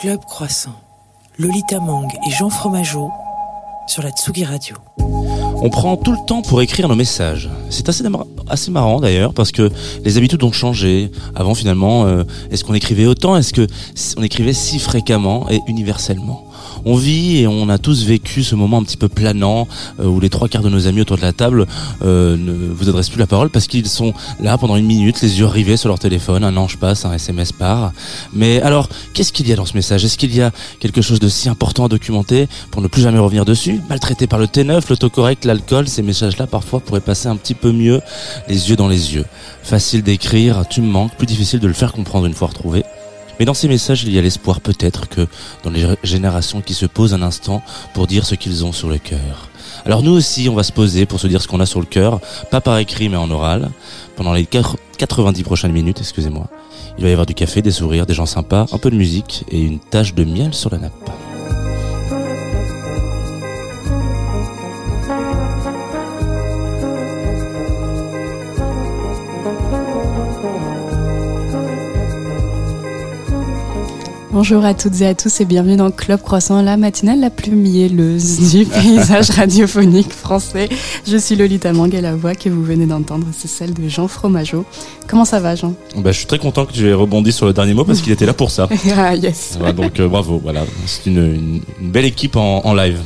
Club Croissant, Lolita Mang et Jean Fromageau sur la Tsugi Radio. On prend tout le temps pour écrire nos messages. C'est assez marrant d'ailleurs parce que les habitudes ont changé. Avant finalement, est-ce qu'on écrivait autant ? Est-ce qu'on écrivait si fréquemment et universellement ? On vit et on a tous vécu ce moment un petit peu planant où les 3/4 de nos amis autour de la table ne vous adressent plus la parole parce qu'ils sont là pendant une minute, les yeux rivés sur leur téléphone, un ange passe, un SMS part. Mais alors, qu'est-ce qu'il y a dans ce message ? Est-ce qu'il y a quelque chose de si important à documenter pour ne plus jamais revenir dessus ? Maltraité par le T9, l'autocorrect, l'alcool, ces messages-là parfois pourraient passer un petit peu mieux les yeux dans les yeux. Facile d'écrire, tu me manques, plus difficile de le faire comprendre une fois retrouvé. Mais dans ces messages, il y a l'espoir peut-être que dans les générations qui se posent un instant pour dire ce qu'ils ont sur le cœur. Alors nous aussi, on va se poser pour se dire ce qu'on a sur le cœur, pas par écrit mais en oral, pendant les 90 prochaines minutes, excusez-moi. Il va y avoir du café, des sourires, des gens sympas, un peu de musique et une tache de miel sur la nappe. Bonjour à toutes et à tous et bienvenue dans Club Croissant, la matinale la plus mielleuse du paysage radiophonique français. Je suis Lolita Mang et la voix que vous venez d'entendre, c'est celle de Jean Fromageau. Comment ça va, Jean ? Je suis très content que tu aies rebondi sur le dernier mot parce qu'il était là pour ça. Ah yes. Voilà, donc bravo, voilà. C'est une belle équipe en live.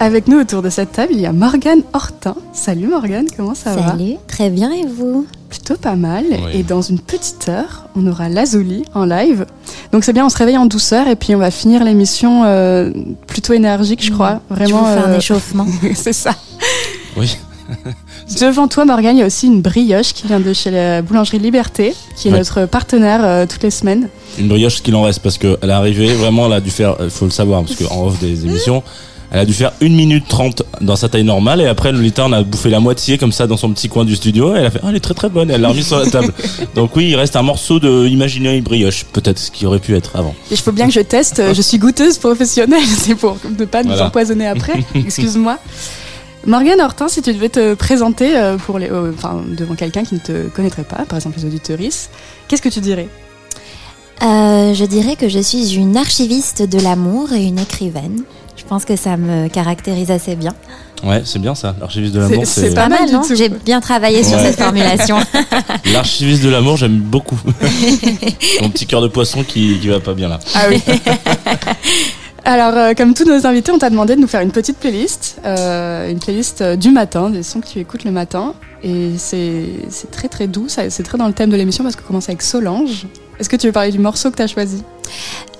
Avec nous autour de cette table, il y a Morgane Ortin. Salut Morgane, comment ça va ? Salut, très bien et vous ? Plutôt pas mal. Oui. Et dans une petite heure, on aura Lazuli en live. Donc c'est bien, on se réveille en douceur et puis on va finir l'émission plutôt énergique, je crois. Vraiment. Tu veux faire un échauffement. C'est ça. Oui. Devant toi, Morgane, il y a aussi une brioche qui vient de chez la Boulangerie Liberté, qui est notre partenaire toutes les semaines. Une brioche, ce qu'il en reste, parce qu'à l'arrivée, vraiment, elle a dû faire, il faut le savoir, parce qu'en off des émissions, elle a dû faire 1 minute 30 dans sa taille normale et après Lolita en a bouffé la moitié comme ça dans son petit coin du studio et elle a fait « Ah, elle est très très bonne » et elle l'a remise sur la table. Donc oui, il reste un morceau de imaginaire brioche, peut-être ce qui aurait pu être avant. Il faut bien que je teste, je suis goûteuse professionnelle, c'est pour ne pas nous empoisonner après, excuse-moi. Morgane Ortin, si tu devais te présenter pour devant quelqu'un qui ne te connaîtrait pas, par exemple les auditrices, qu'est-ce que tu dirais ? Je dirais que je suis une archiviste de l'amour et une écrivaine. Je pense que ça me caractérise assez bien. Ouais, c'est bien ça. L'archiviste de l'amour, c'est pas mal, non ? J'ai bien travaillé sur cette formulation. L'archiviste de l'amour, j'aime beaucoup. Mon petit cœur de poisson qui va pas bien là. Ah oui. Alors, comme tous nos invités, on t'a demandé de nous faire une petite playlist. Une playlist du matin, des sons que tu écoutes le matin. Et c'est très très doux, c'est très dans le thème de l'émission parce qu'on commence avec Solange. Est-ce que tu veux parler du morceau que tu as choisi ?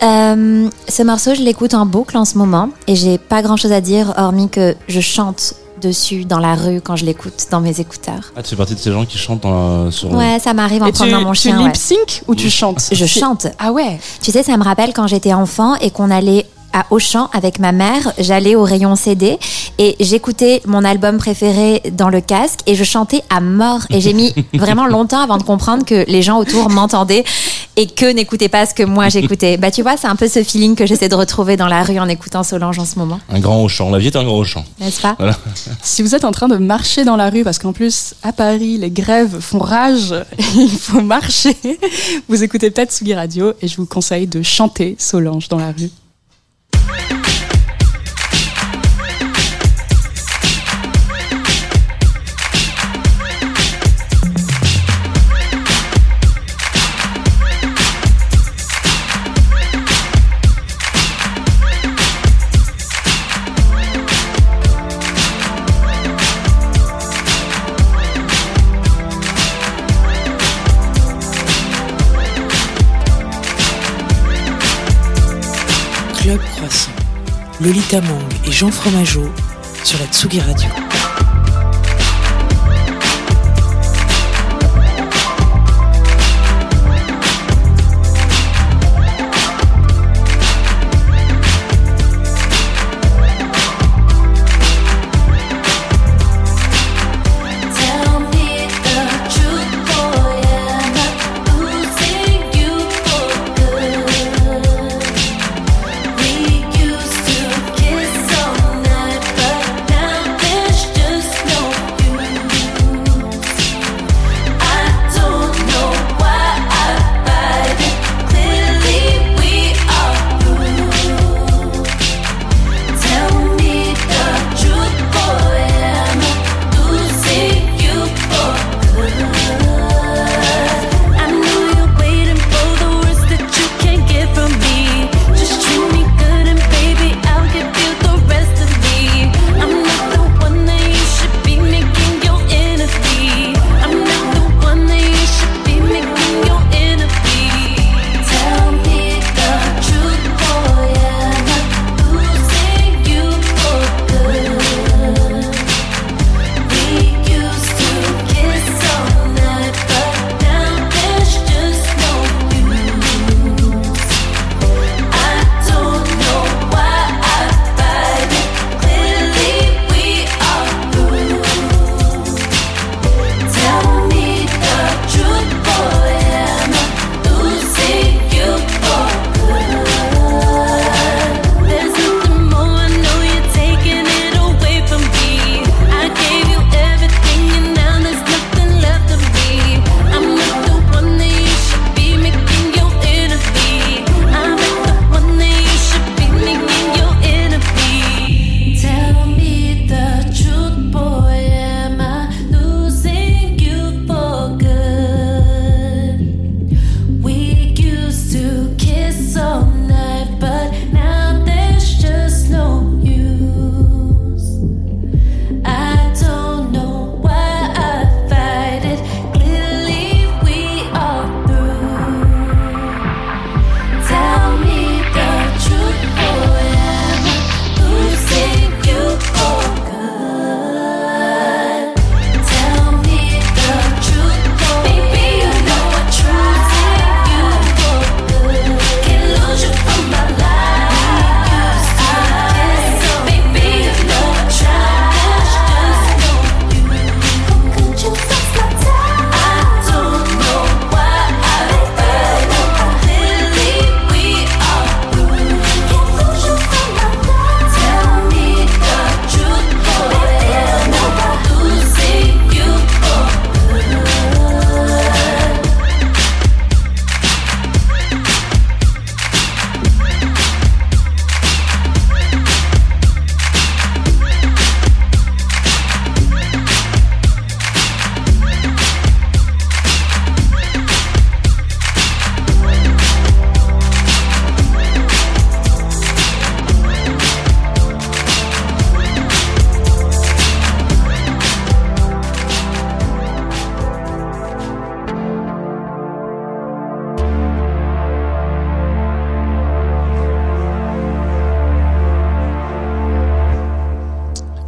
Ce morceau, je l'écoute en boucle en ce moment. Et j'ai pas grand chose à dire, hormis que je chante dessus dans la rue quand je l'écoute dans mes écouteurs. Ah, tu fais partie de ces gens qui chantent sur... Ouais, ça m'arrive en prenant mon chien. Tu lip-sync ou tu chantes ? Je chante. Ah ouais ? Tu sais, ça me rappelle quand j'étais enfant et qu'on allait à Auchan avec ma mère, j'allais au rayon CD et j'écoutais mon album préféré dans le casque et je chantais à mort et j'ai mis vraiment longtemps avant de comprendre que les gens autour m'entendaient et que n'écoutaient pas ce que moi j'écoutais. Bah tu vois, c'est un peu ce feeling que j'essaie de retrouver dans la rue en écoutant Solange en ce moment. Un grand Auchan, la vie est un grand Auchan. N'est-ce pas ? Voilà. Si vous êtes en train de marcher dans la rue, parce qu'en plus à Paris les grèves font rage, il faut marcher, vous écoutez peut-être Tsugi Radio et je vous conseille de chanter Solange dans la rue. Club Croissant, Lolita Mang et Jean Fromageau sur la Tsugi Radio.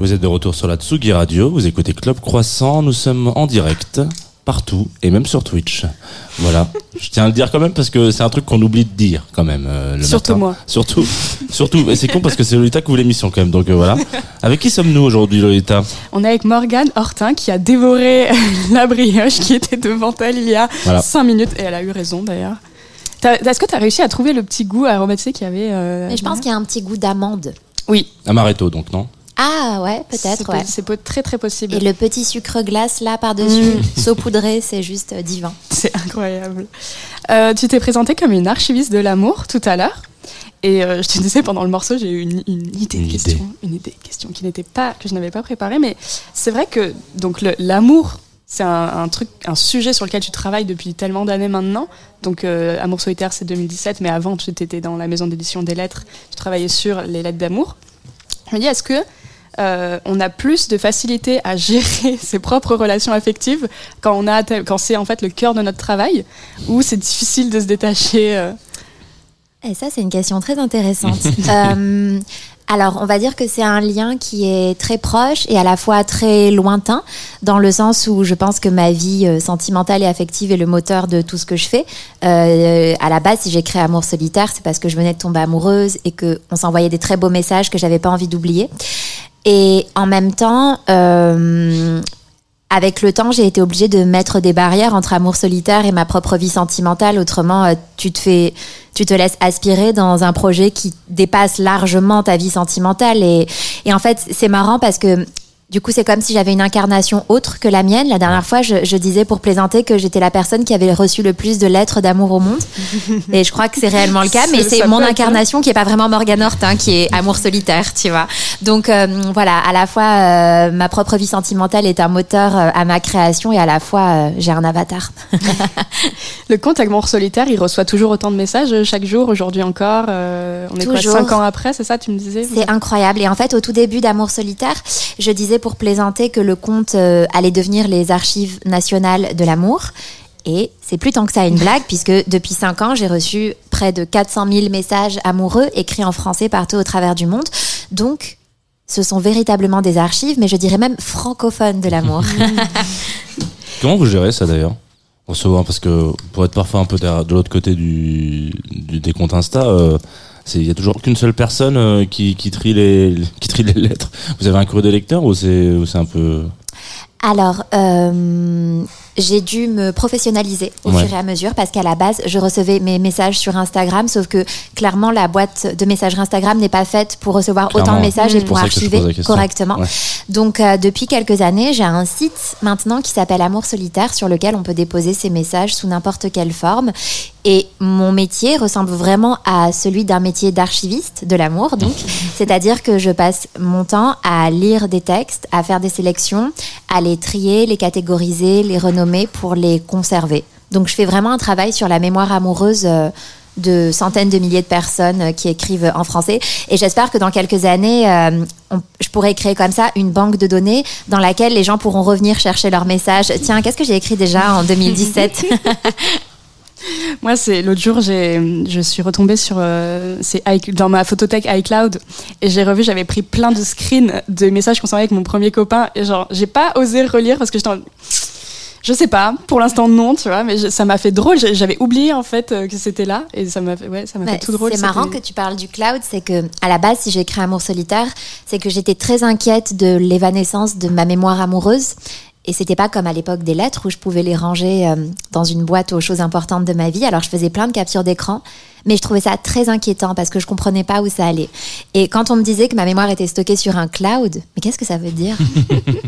Vous êtes de retour sur la Tsugi Radio, vous écoutez Club Croissant, nous sommes en direct, partout, et même sur Twitch. Voilà, je tiens à le dire quand même, parce que c'est un truc qu'on oublie de dire quand même. Le surtout matin. Moi. Surtout, et c'est con parce que c'est Lolita qui ouvre l'émission quand même, donc voilà. Avec qui sommes-nous aujourd'hui, Lolita ? On est avec Morgane Ortin qui a dévoré la brioche qui était devant elle il y a 5 minutes, et elle a eu raison d'ailleurs. Est-ce que tu as réussi à trouver le petit goût aromatisé qu'il y avait Mais je pense qu'il y a un petit goût d'amande. Oui. Amaretto donc, non ? Ah ouais, peut-être, ouais. C'est très très possible. Et le petit sucre glace là par-dessus, saupoudré, c'est juste divin. C'est incroyable. Tu t'es présentée comme une archiviste de l'amour tout à l'heure. Et je te disais, pendant le morceau, j'ai eu une idée de question que je n'avais pas préparée. Mais c'est vrai que donc, l'amour, c'est un sujet sur lequel tu travailles depuis tellement d'années maintenant. Donc Amour Solitaire, c'est 2017, mais avant, tu étais dans la maison d'édition des lettres. Tu travaillais sur les lettres d'amour. Je me dis, est-ce que on a plus de facilité à gérer ses propres relations affectives quand c'est en fait le cœur de notre travail, ou c'est difficile de se détacher Et ça, c'est une question très intéressante. Alors, on va dire que c'est un lien qui est très proche et à la fois très lointain, dans le sens où je pense que ma vie sentimentale et affective est le moteur de tout ce que je fais. À la base, si j'ai créé Amour Solitaire, c'est parce que je venais de tomber amoureuse et qu'on s'envoyait des très beaux messages que j'avais pas envie d'oublier. Et en même temps, avec le temps, j'ai été obligée de mettre des barrières entre Amour Solitaire et ma propre vie sentimentale. Autrement, tu te laisses aspirer dans un projet qui dépasse largement ta vie sentimentale. Et en fait, c'est marrant parce que du coup, c'est comme si j'avais une incarnation autre que la mienne. La dernière fois, je disais pour plaisanter que j'étais la personne qui avait reçu le plus de lettres d'amour au monde. Et je crois que c'est réellement le cas, mais c'est mon incarnation qui n'est pas vraiment Morgane Ortin, qui est Amour Solitaire, tu vois. Donc voilà, à la fois, ma propre vie sentimentale est un moteur à ma création et à la fois, j'ai un avatar. Le compte Amour Solitaire, il reçoit toujours autant de messages chaque jour, aujourd'hui encore. On est toujours. Quoi, 5 ans après, c'est ça, tu me disais ? C'est incroyable. Et en fait, au tout début d'Amour Solitaire, je disais pour plaisanter que le compte allait devenir les archives nationales de l'amour. Et c'est plus tant que ça une blague, puisque depuis 5 ans, j'ai reçu près de 400 000 messages amoureux écrits en français partout au travers du monde. Donc, ce sont véritablement des archives, mais je dirais même francophones de l'amour. Comment vous gérez ça d'ailleurs ? On se voit, parce que pour être parfois un peu de l'autre côté des comptes Insta... il y a toujours qu'une seule personne qui trie les lettres. Vous avez un courrier de lecteurs ou c'est un peu... Alors, j'ai dû me professionnaliser au fur et à mesure parce qu'à la base, je recevais mes messages sur Instagram, sauf que clairement, la boîte de messagerie Instagram n'est pas faite pour recevoir autant de messages et pour archiver correctement. Ouais. Donc, depuis quelques années, j'ai un site maintenant qui s'appelle Amour Solitaire sur lequel on peut déposer ses messages sous n'importe quelle forme. Et mon métier ressemble vraiment à celui d'un métier d'archiviste de l'amour, donc. C'est-à-dire que je passe mon temps à lire des textes, à faire des sélections, à les trier, les catégoriser, les renommer pour les conserver. Donc je fais vraiment un travail sur la mémoire amoureuse de centaines de milliers de personnes qui écrivent en français. Et j'espère que dans quelques années, je pourrais créer comme ça une banque de données dans laquelle les gens pourront revenir chercher leurs messages. Tiens, qu'est-ce que j'ai écrit déjà en 2017 ? Moi, l'autre jour, je suis retombée sur dans ma photothèque iCloud et j'ai revu, j'avais pris plein de screens de messages qu'on s'envoyait avec mon premier copain et genre, j'ai pas osé relire parce que je sais pas, pour l'instant non, tu vois, mais ça m'a fait drôle, j'avais oublié en fait que c'était là et ça m'a fait tout drôle. C'est marrant que tu parles du cloud, c'est que à la base, si j'ai écrit Amour Solitaire, c'est que j'étais très inquiète de l'évanescence de ma mémoire amoureuse. Et c'était pas comme à l'époque des lettres où je pouvais les ranger dans une boîte aux choses importantes de ma vie. Alors je faisais plein de captures d'écran, mais je trouvais ça très inquiétant parce que je comprenais pas où ça allait. Et quand on me disait que ma mémoire était stockée sur un cloud, mais qu'est-ce que ça veut dire ?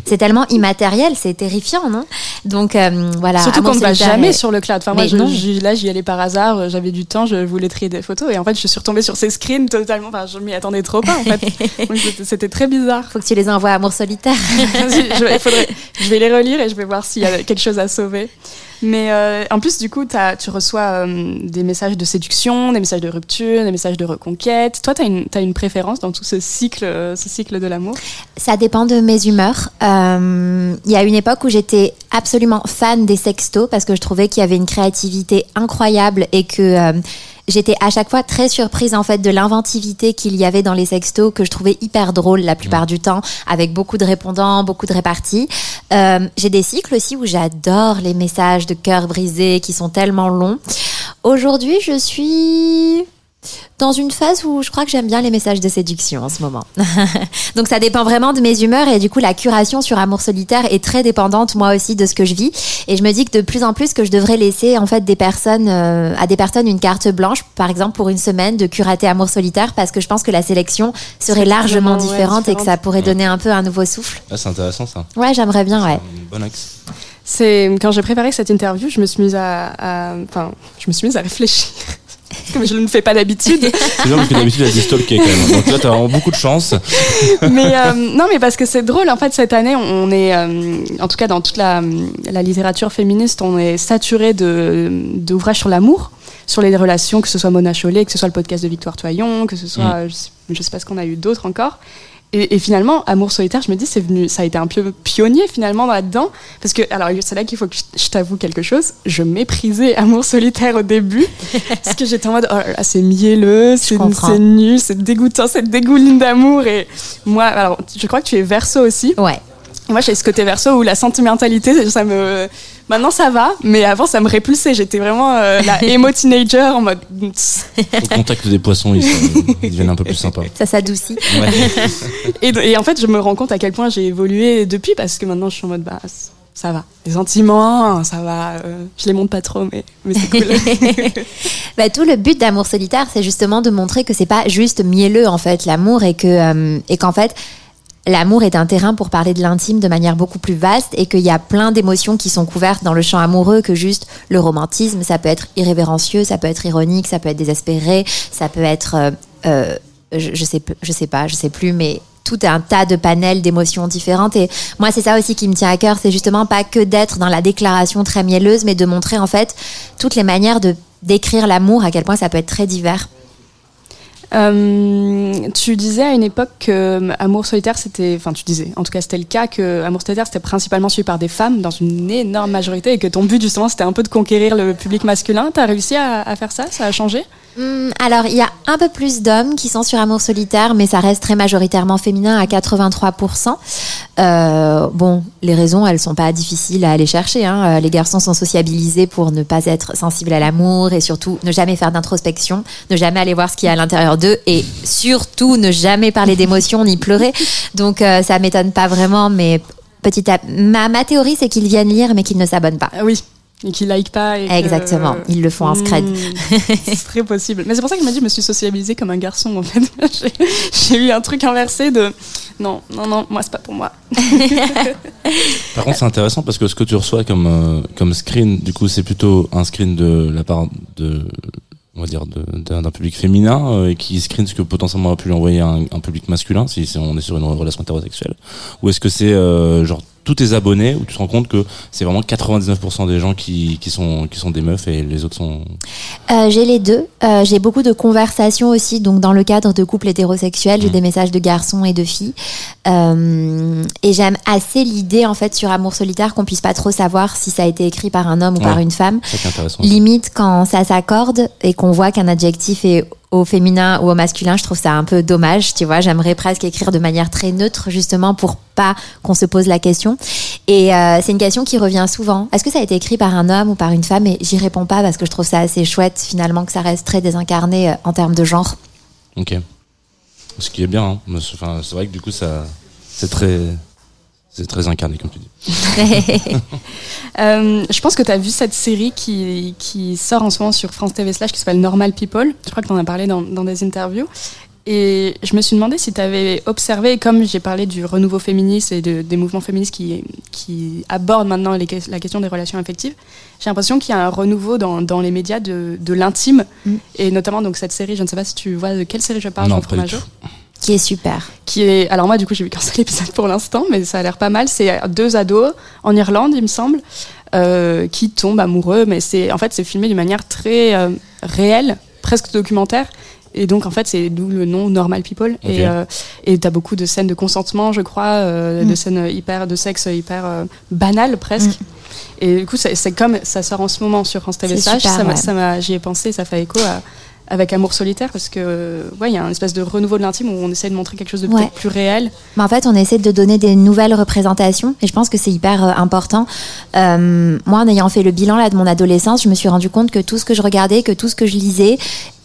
C'est tellement immatériel, c'est terrifiant, non ? Donc voilà. Surtout qu'on ne va jamais sur le cloud. Enfin moi, là j'y allais par hasard, j'avais du temps, je voulais trier des photos et en fait je suis retombée sur ces screens totalement. Enfin je m'y attendais trop pas en fait. Donc, c'était très bizarre. Faut que tu les envoies à Amour Solitaire. Je vais les relire et je vais voir s'il y a quelque chose à sauver. Mais en plus, du coup, tu reçois des messages de séduction, des messages de rupture, des messages de reconquête. Toi, t'as une préférence dans tout ce cycle de l'amour ? Ça dépend de mes humeurs. Il y a une époque où j'étais absolument fan des sextos parce que je trouvais qu'il y avait une créativité incroyable et que j'étais à chaque fois très surprise en fait de l'inventivité qu'il y avait dans les sextos, que je trouvais hyper drôle la plupart du temps, avec beaucoup de répondants, beaucoup de réparties. J'ai des cycles aussi où j'adore les messages de cœur brisé qui sont tellement longs. Aujourd'hui, je suis dans une phase où je crois que j'aime bien les messages de séduction en ce moment. Donc ça dépend vraiment de mes humeurs, et du coup la curation sur Amour Solitaire est très dépendante moi aussi de ce que je vis, et je me dis que de plus en plus que je devrais laisser en fait des personnes, à des personnes une carte blanche, par exemple pour une semaine de curater Amour Solitaire, parce que je pense que la sélection serait largement différente, et que ça pourrait donner un peu un nouveau souffle. Ah, c'est intéressant ça. Ouais, j'aimerais bien, ouais. Bon axe. C'est quand j'ai préparé cette interview, je me suis mise à réfléchir. Comme je ne le fais pas d'habitude. C'est genre que d'habitude elle est stalkée quand même. Donc là t'as vraiment beaucoup de chance. Mais parce que c'est drôle en fait, cette année on est en tout cas dans toute la littérature féministe, on est saturé d'ouvrages sur l'amour, sur les relations, que ce soit Mona Chollet, que ce soit le podcast de Victoire Toyon, que ce soit je sais pas ce qu'on a eu d'autres encore. Et finalement, Amour Solitaire, je me dis, ça a été un peu pionnier finalement là-dedans. Parce que, alors c'est là qu'il faut que je t'avoue quelque chose, je méprisais Amour Solitaire au début. Parce que j'étais en mode, oh là là, c'est mielleux, c'est nul, c'est dégoûtant, cette dégouline d'amour. Et moi, alors je crois que tu es Verseau aussi. Ouais. Et moi j'ai ce côté Verseau où la sentimentalité, ça me... Maintenant ça va, mais avant ça me répulsait. J'étais vraiment la émo teenager en mode. Au contact des poissons, ils deviennent un peu plus sympas. Ça s'adoucit. Ouais. Et en fait, je me rends compte à quel point j'ai évolué depuis, parce que maintenant je suis en mode ça va. Les sentiments, ça va. Je les montre pas trop, mais c'est cool. Tout le but d'Amour Solitaire, c'est justement de montrer que c'est pas juste mielleux en fait l'amour, et qu'en fait. L'amour est un terrain pour parler de l'intime de manière beaucoup plus vaste, et qu'il y a plein d'émotions qui sont couvertes dans le champ amoureux que juste le romantisme. Ça peut être irrévérencieux, ça peut être ironique, ça peut être désespéré, ça peut être... je sais plus, mais... tout un tas de panels d'émotions différentes, et moi c'est ça aussi qui me tient à cœur, c'est justement pas que d'être dans la déclaration très mielleuse, mais de montrer en fait toutes les manières de décrire l'amour, à quel point ça peut être très divers. Tu disais à une époque que Amour Solitaire c'était le cas, que Amour Solitaire c'était principalement suivi par des femmes dans une énorme majorité, et que ton but justement c'était un peu de conquérir le public masculin. T'as réussi à faire ça? Ça a changé? Alors il y a un peu plus d'hommes qui sont sur Amour Solitaire, mais ça reste très majoritairement féminin à 83%. Les raisons elles sont pas difficiles à aller chercher, hein. Les garçons sont sociabilisés pour ne pas être sensibles à l'amour, et surtout ne jamais faire d'introspection, ne jamais aller voir ce qu'il y a à l'intérieur d'eux, et surtout ne jamais parler d'émotions ni pleurer. Donc ça m'étonne pas vraiment, mais ma théorie c'est qu'ils viennent lire mais qu'ils ne s'abonnent pas. Oui, et qu'ils like pas. Et exactement, ils le font en scred. C'est très possible. Mais c'est pour ça que je me suis sociabilisée comme un garçon en fait. J'ai eu un truc inversé de non, moi c'est pas pour moi. Par contre c'est intéressant parce que ce que tu reçois comme screen, du coup c'est plutôt un screen de la part de... on va dire d'un public féminin qui screen ce que potentiellement a pu lui envoyer un public masculin si on est sur une relation hétérosexuelle, ou est-ce que c'est genre tous tes abonnés, où tu te rends compte que c'est vraiment 99% des gens qui sont des meufs et les autres sont... J'ai les deux. J'ai beaucoup de conversations aussi, donc dans le cadre de couples hétérosexuels, j'ai des messages de garçons et de filles. Et j'aime assez l'idée, en fait, sur Amour Solitaire, qu'on puisse pas trop savoir si ça a été écrit par un homme ou par une femme. C'est intéressant. Limite, quand ça s'accorde et qu'on voit qu'un adjectif est... au féminin ou au masculin, je trouve ça un peu dommage, tu vois, j'aimerais presque écrire de manière très neutre, justement, pour pas qu'on se pose la question, et c'est une question qui revient souvent, est-ce que ça a été écrit par un homme ou par une femme, et j'y réponds pas parce que je trouve ça assez chouette, finalement, que ça reste très désincarné en termes de genre. Ok, ce qui est bien, hein. Enfin, c'est vrai que du coup, ça, c'est très incarné, comme tu dis. Je pense que tu as vu cette série qui sort en ce moment sur France TV Slash, qui s'appelle Normal People. Je crois que tu en as parlé dans des interviews. Et je me suis demandé si tu avais observé, comme j'ai parlé du renouveau féministe et des mouvements féministes qui abordent maintenant la question des relations affectives, j'ai l'impression qu'il y a un renouveau dans les médias de l'intime. Et notamment donc, cette série, je ne sais pas si tu vois de quelle série je parle, Jean Fromageau. Qui est super. Alors moi, du coup, j'ai vu qu'un seul épisode pour l'instant, mais ça a l'air pas mal. C'est deux ados en Irlande, il me semble, qui tombent amoureux. Mais c'est filmé d'une manière très réelle, presque documentaire. Et donc, en fait, c'est d'où le nom Normal People. Okay. Et t'as beaucoup de scènes de consentement, je crois, de scènes de sexe hyper banales, presque. Et du coup, c'est comme ça sort en ce moment sur France TV Slash. J'y ai pensé, ça fait écho à avec Amour Solitaire, parce que ouais, il y a un espèce de renouveau de l'intime où on essaie de montrer quelque chose de peut-être plus réel. Mais en fait, on essaie de donner des nouvelles représentations et je pense que c'est hyper important. Moi, en ayant fait le bilan là de mon adolescence, je me suis rendu compte que tout ce que je regardais, que tout ce que je lisais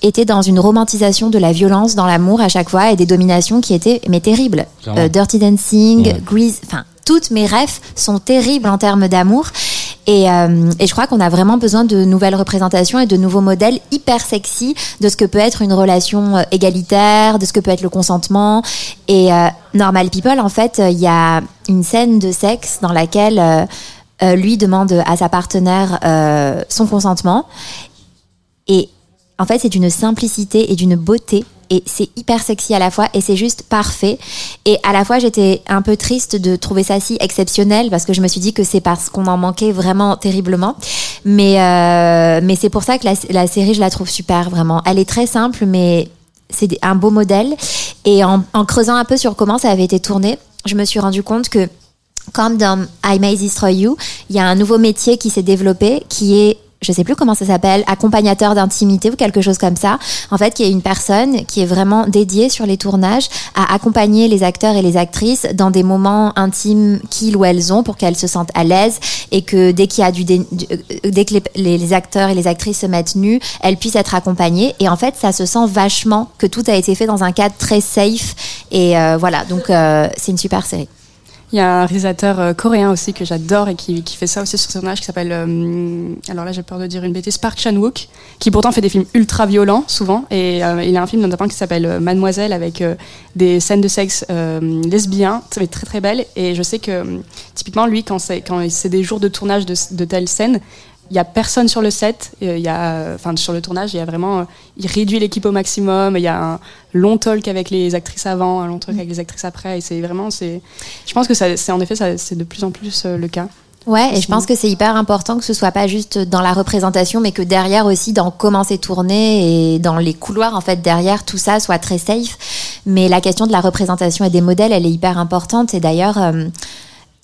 était dans une romantisation de la violence dans l'amour à chaque fois et des dominations qui étaient mais terribles. Dirty Dancing, ouais. Grease, enfin toutes mes rêves sont terribles en termes d'amour. Et je crois qu'on a vraiment besoin de nouvelles représentations et de nouveaux modèles hyper sexy de ce que peut être une relation égalitaire, de ce que peut être le consentement. Et Normal People, en fait, il y a une scène de sexe dans laquelle lui demande à sa partenaire son consentement. Et en fait, c'est d'une simplicité et d'une beauté. Et c'est hyper sexy à la fois et c'est juste parfait. Et à la fois, j'étais un peu triste de trouver ça si exceptionnel parce que je me suis dit que c'est parce qu'on en manquait vraiment terriblement. Mais c'est pour ça que la série, je la trouve super, vraiment. Elle est très simple, mais c'est un beau modèle. Et en creusant un peu sur comment ça avait été tourné, je me suis rendu compte que comme dans I May Destroy You, il y a un nouveau métier qui s'est développé qui est, je sais plus comment ça s'appelle, accompagnateur d'intimité ou quelque chose comme ça. En fait, qui est une personne qui est vraiment dédiée sur les tournages à accompagner les acteurs et les actrices dans des moments intimes qu'ils ou elles ont pour qu'elles se sentent à l'aise et que dès qu'il y a dès que les acteurs et les actrices se mettent nus, elles puissent être accompagnées. Et en fait, ça se sent vachement que tout a été fait dans un cadre très safe. Et voilà. Donc, c'est une super série. Il y a un réalisateur coréen aussi que j'adore et qui fait ça aussi sur son tournage qui s'appelle, alors là j'ai peur de dire une bêtise, Park Chan-wook, qui pourtant fait des films ultra violents souvent, et il a un film notamment qui s'appelle Mademoiselle avec des scènes de sexe lesbiens, mais très très belles, et je sais que typiquement lui quand c'est des jours de tournage de telles scènes, il y a personne sur le set, sur le tournage, il y a vraiment, il réduit l'équipe au maximum, il y a un long talk avec les actrices avant, un long talk avec les actrices après, et c'est vraiment, je pense que c'est de plus en plus le cas. Ouais, et je pense que c'est hyper important que ce soit pas juste dans la représentation, mais que derrière aussi, dans comment c'est tourné et dans les couloirs, en fait, derrière, tout ça soit très safe. Mais la question de la représentation et des modèles, elle est hyper importante, et d'ailleurs,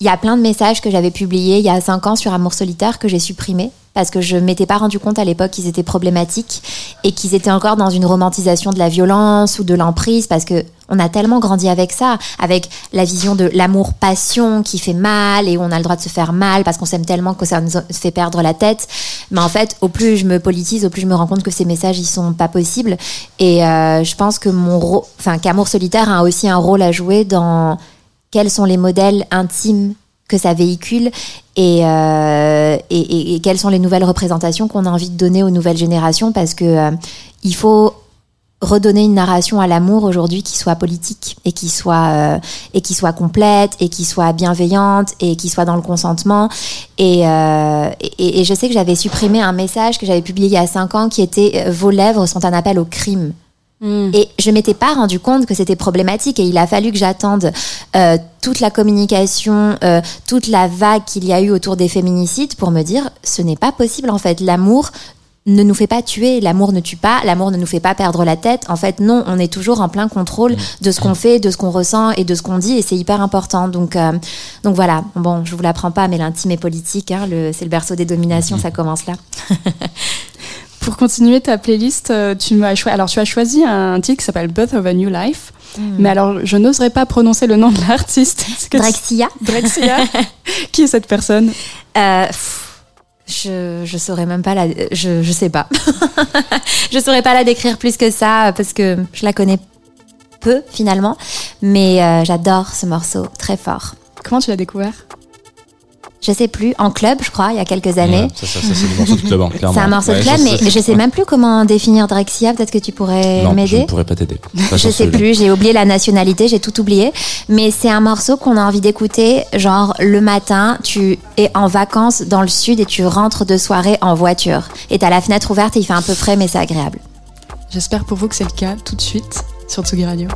il y a plein de messages que j'avais publiés il y a 5 ans sur Amour Solitaire que j'ai supprimés parce que je m'étais pas rendu compte à l'époque qu'ils étaient problématiques et qu'ils étaient encore dans une romantisation de la violence ou de l'emprise parce que on a tellement grandi avec ça, avec la vision de l'amour-passion qui fait mal et où on a le droit de se faire mal parce qu'on s'aime tellement que ça nous fait perdre la tête. Mais en fait, au plus je me politise, au plus je me rends compte que ces messages, ils sont pas possibles. Et je pense que qu'Amour Solitaire a aussi un rôle à jouer dans quels sont les modèles intimes que ça véhicule et quelles sont les nouvelles représentations qu'on a envie de donner aux nouvelles générations parce que il faut redonner une narration à l'amour aujourd'hui qui soit politique et qui soit complète et qui soit bienveillante et qui soit dans le consentement et je sais que j'avais supprimé un message que j'avais publié il y a 5 ans qui était vos lèvres sont un appel au crime. Et je m'étais pas rendu compte que c'était problématique et il a fallu que j'attende toute la communication, toute la vague qu'il y a eu autour des féminicides pour me dire ce n'est pas possible en fait, l'amour ne nous fait pas tuer, l'amour ne tue pas, l'amour ne nous fait pas perdre la tête, en fait non, on est toujours en plein contrôle de ce qu'on fait, de ce qu'on ressent et de ce qu'on dit et c'est hyper important donc voilà, bon je vous l'apprends pas mais l'intime est politique, hein, c'est le berceau des dominations, ça commence là. Pour continuer ta playlist, tu as choisi un titre qui s'appelle Birth of a New Life. Mais alors, je n'oserais pas prononcer le nom de l'artiste. Drexciya. Qui est cette personne? Je saurais même pas je sais pas. Je saurais pas la décrire plus que ça parce que je la connais peu finalement. Mais j'adore ce morceau très fort. Comment tu l'as découvert? Je sais plus, en club, je crois, il y a quelques années. Ouais, ça c'est le morceau de club, hein, clairement. C'est un morceau de club, mais je sais même plus comment définir Drexciya. Peut-être que tu pourrais m'aider. Je ne pourrais pas t'aider. Je sais plus, j'ai oublié la nationalité, j'ai tout oublié. Mais c'est un morceau qu'on a envie d'écouter, genre le matin, tu es en vacances dans le sud et tu rentres de soirée en voiture. Et t'as la fenêtre ouverte et il fait un peu frais, mais c'est agréable. J'espère pour vous que c'est le cas, tout de suite, sur Tsugi Radio.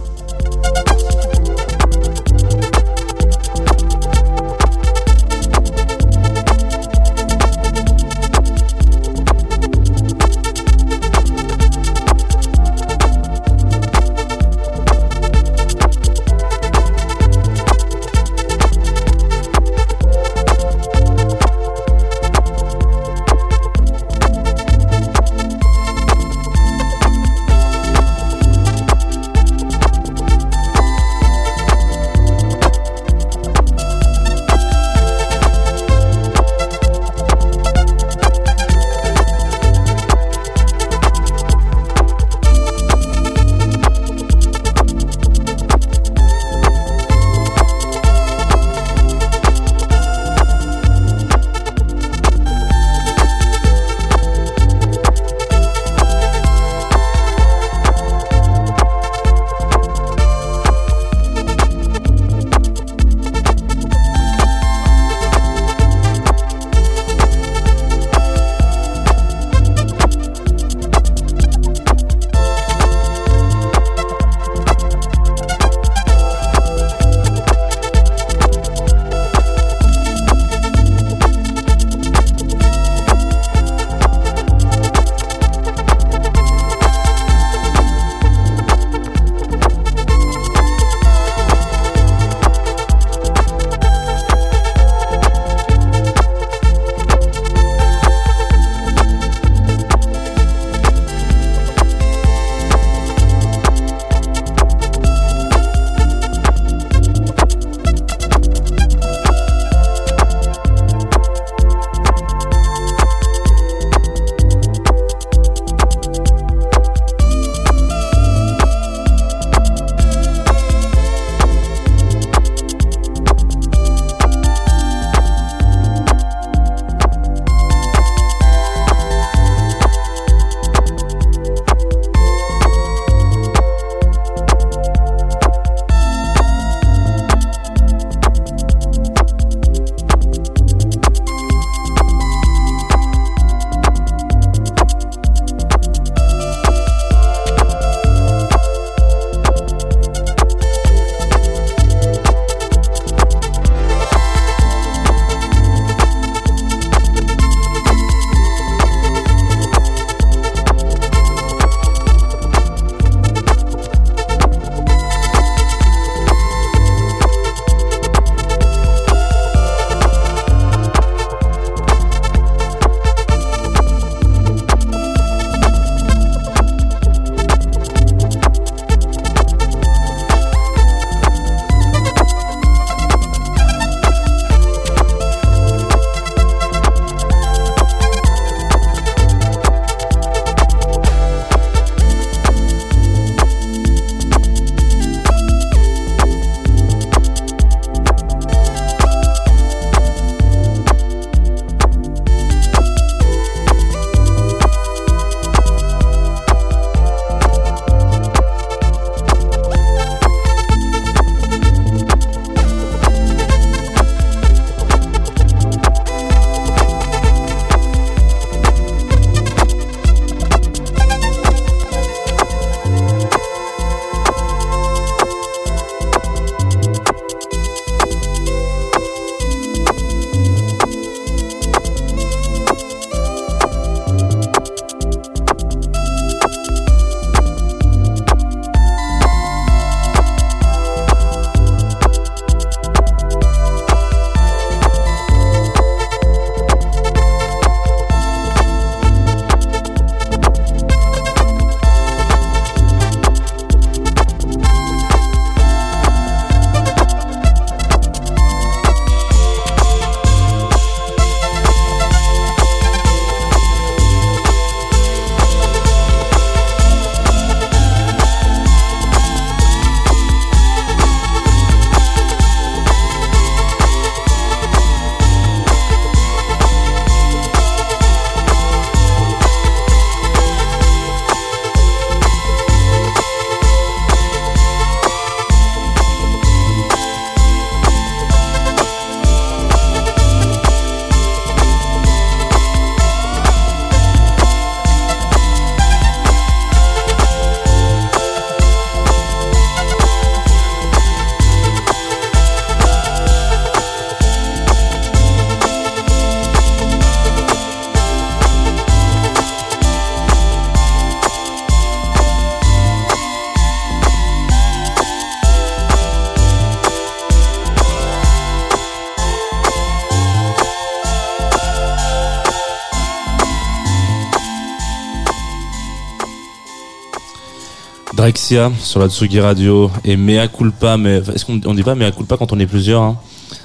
Drexciya sur la Tsugi Radio et Mea Culpa, mais est-ce qu'on dit pas Mea Culpa quand on est plusieurs hein?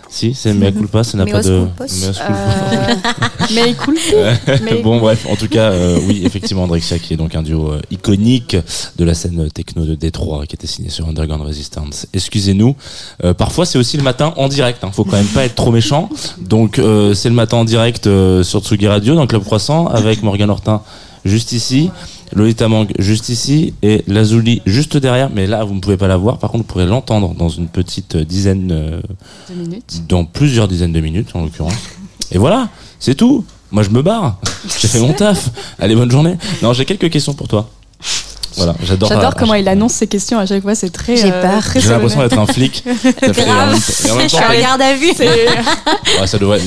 Si, c'est Mea Culpa, ça n'a pas de... Mea Culpa. Bon bref, en tout cas, oui, effectivement, Drexciya qui est donc un duo iconique de la scène techno de Détroit qui était signé sur Underground Resistance. Excusez-nous, parfois c'est aussi le matin en direct, hein, faut quand même pas être trop méchant. Donc c'est le matin en direct sur Tsugi Radio dans Club Croissant avec Morgane Ortin juste ici, Lolita Mang juste ici et Lazuli juste derrière, mais là vous ne pouvez pas la voir, par contre vous pourrez l'entendre dans une petite dizaine de minutes, dans plusieurs dizaines de minutes en l'occurrence, et voilà, c'est tout, moi je me barre, j'ai fait mon taf, allez bonne journée. Non, j'ai quelques questions pour toi. Voilà, j'adore comment il annonce ses questions à chaque fois, c'est très... J'ai l'impression d'être un flic. Je suis en garde à vue. Ouais, ça devrait...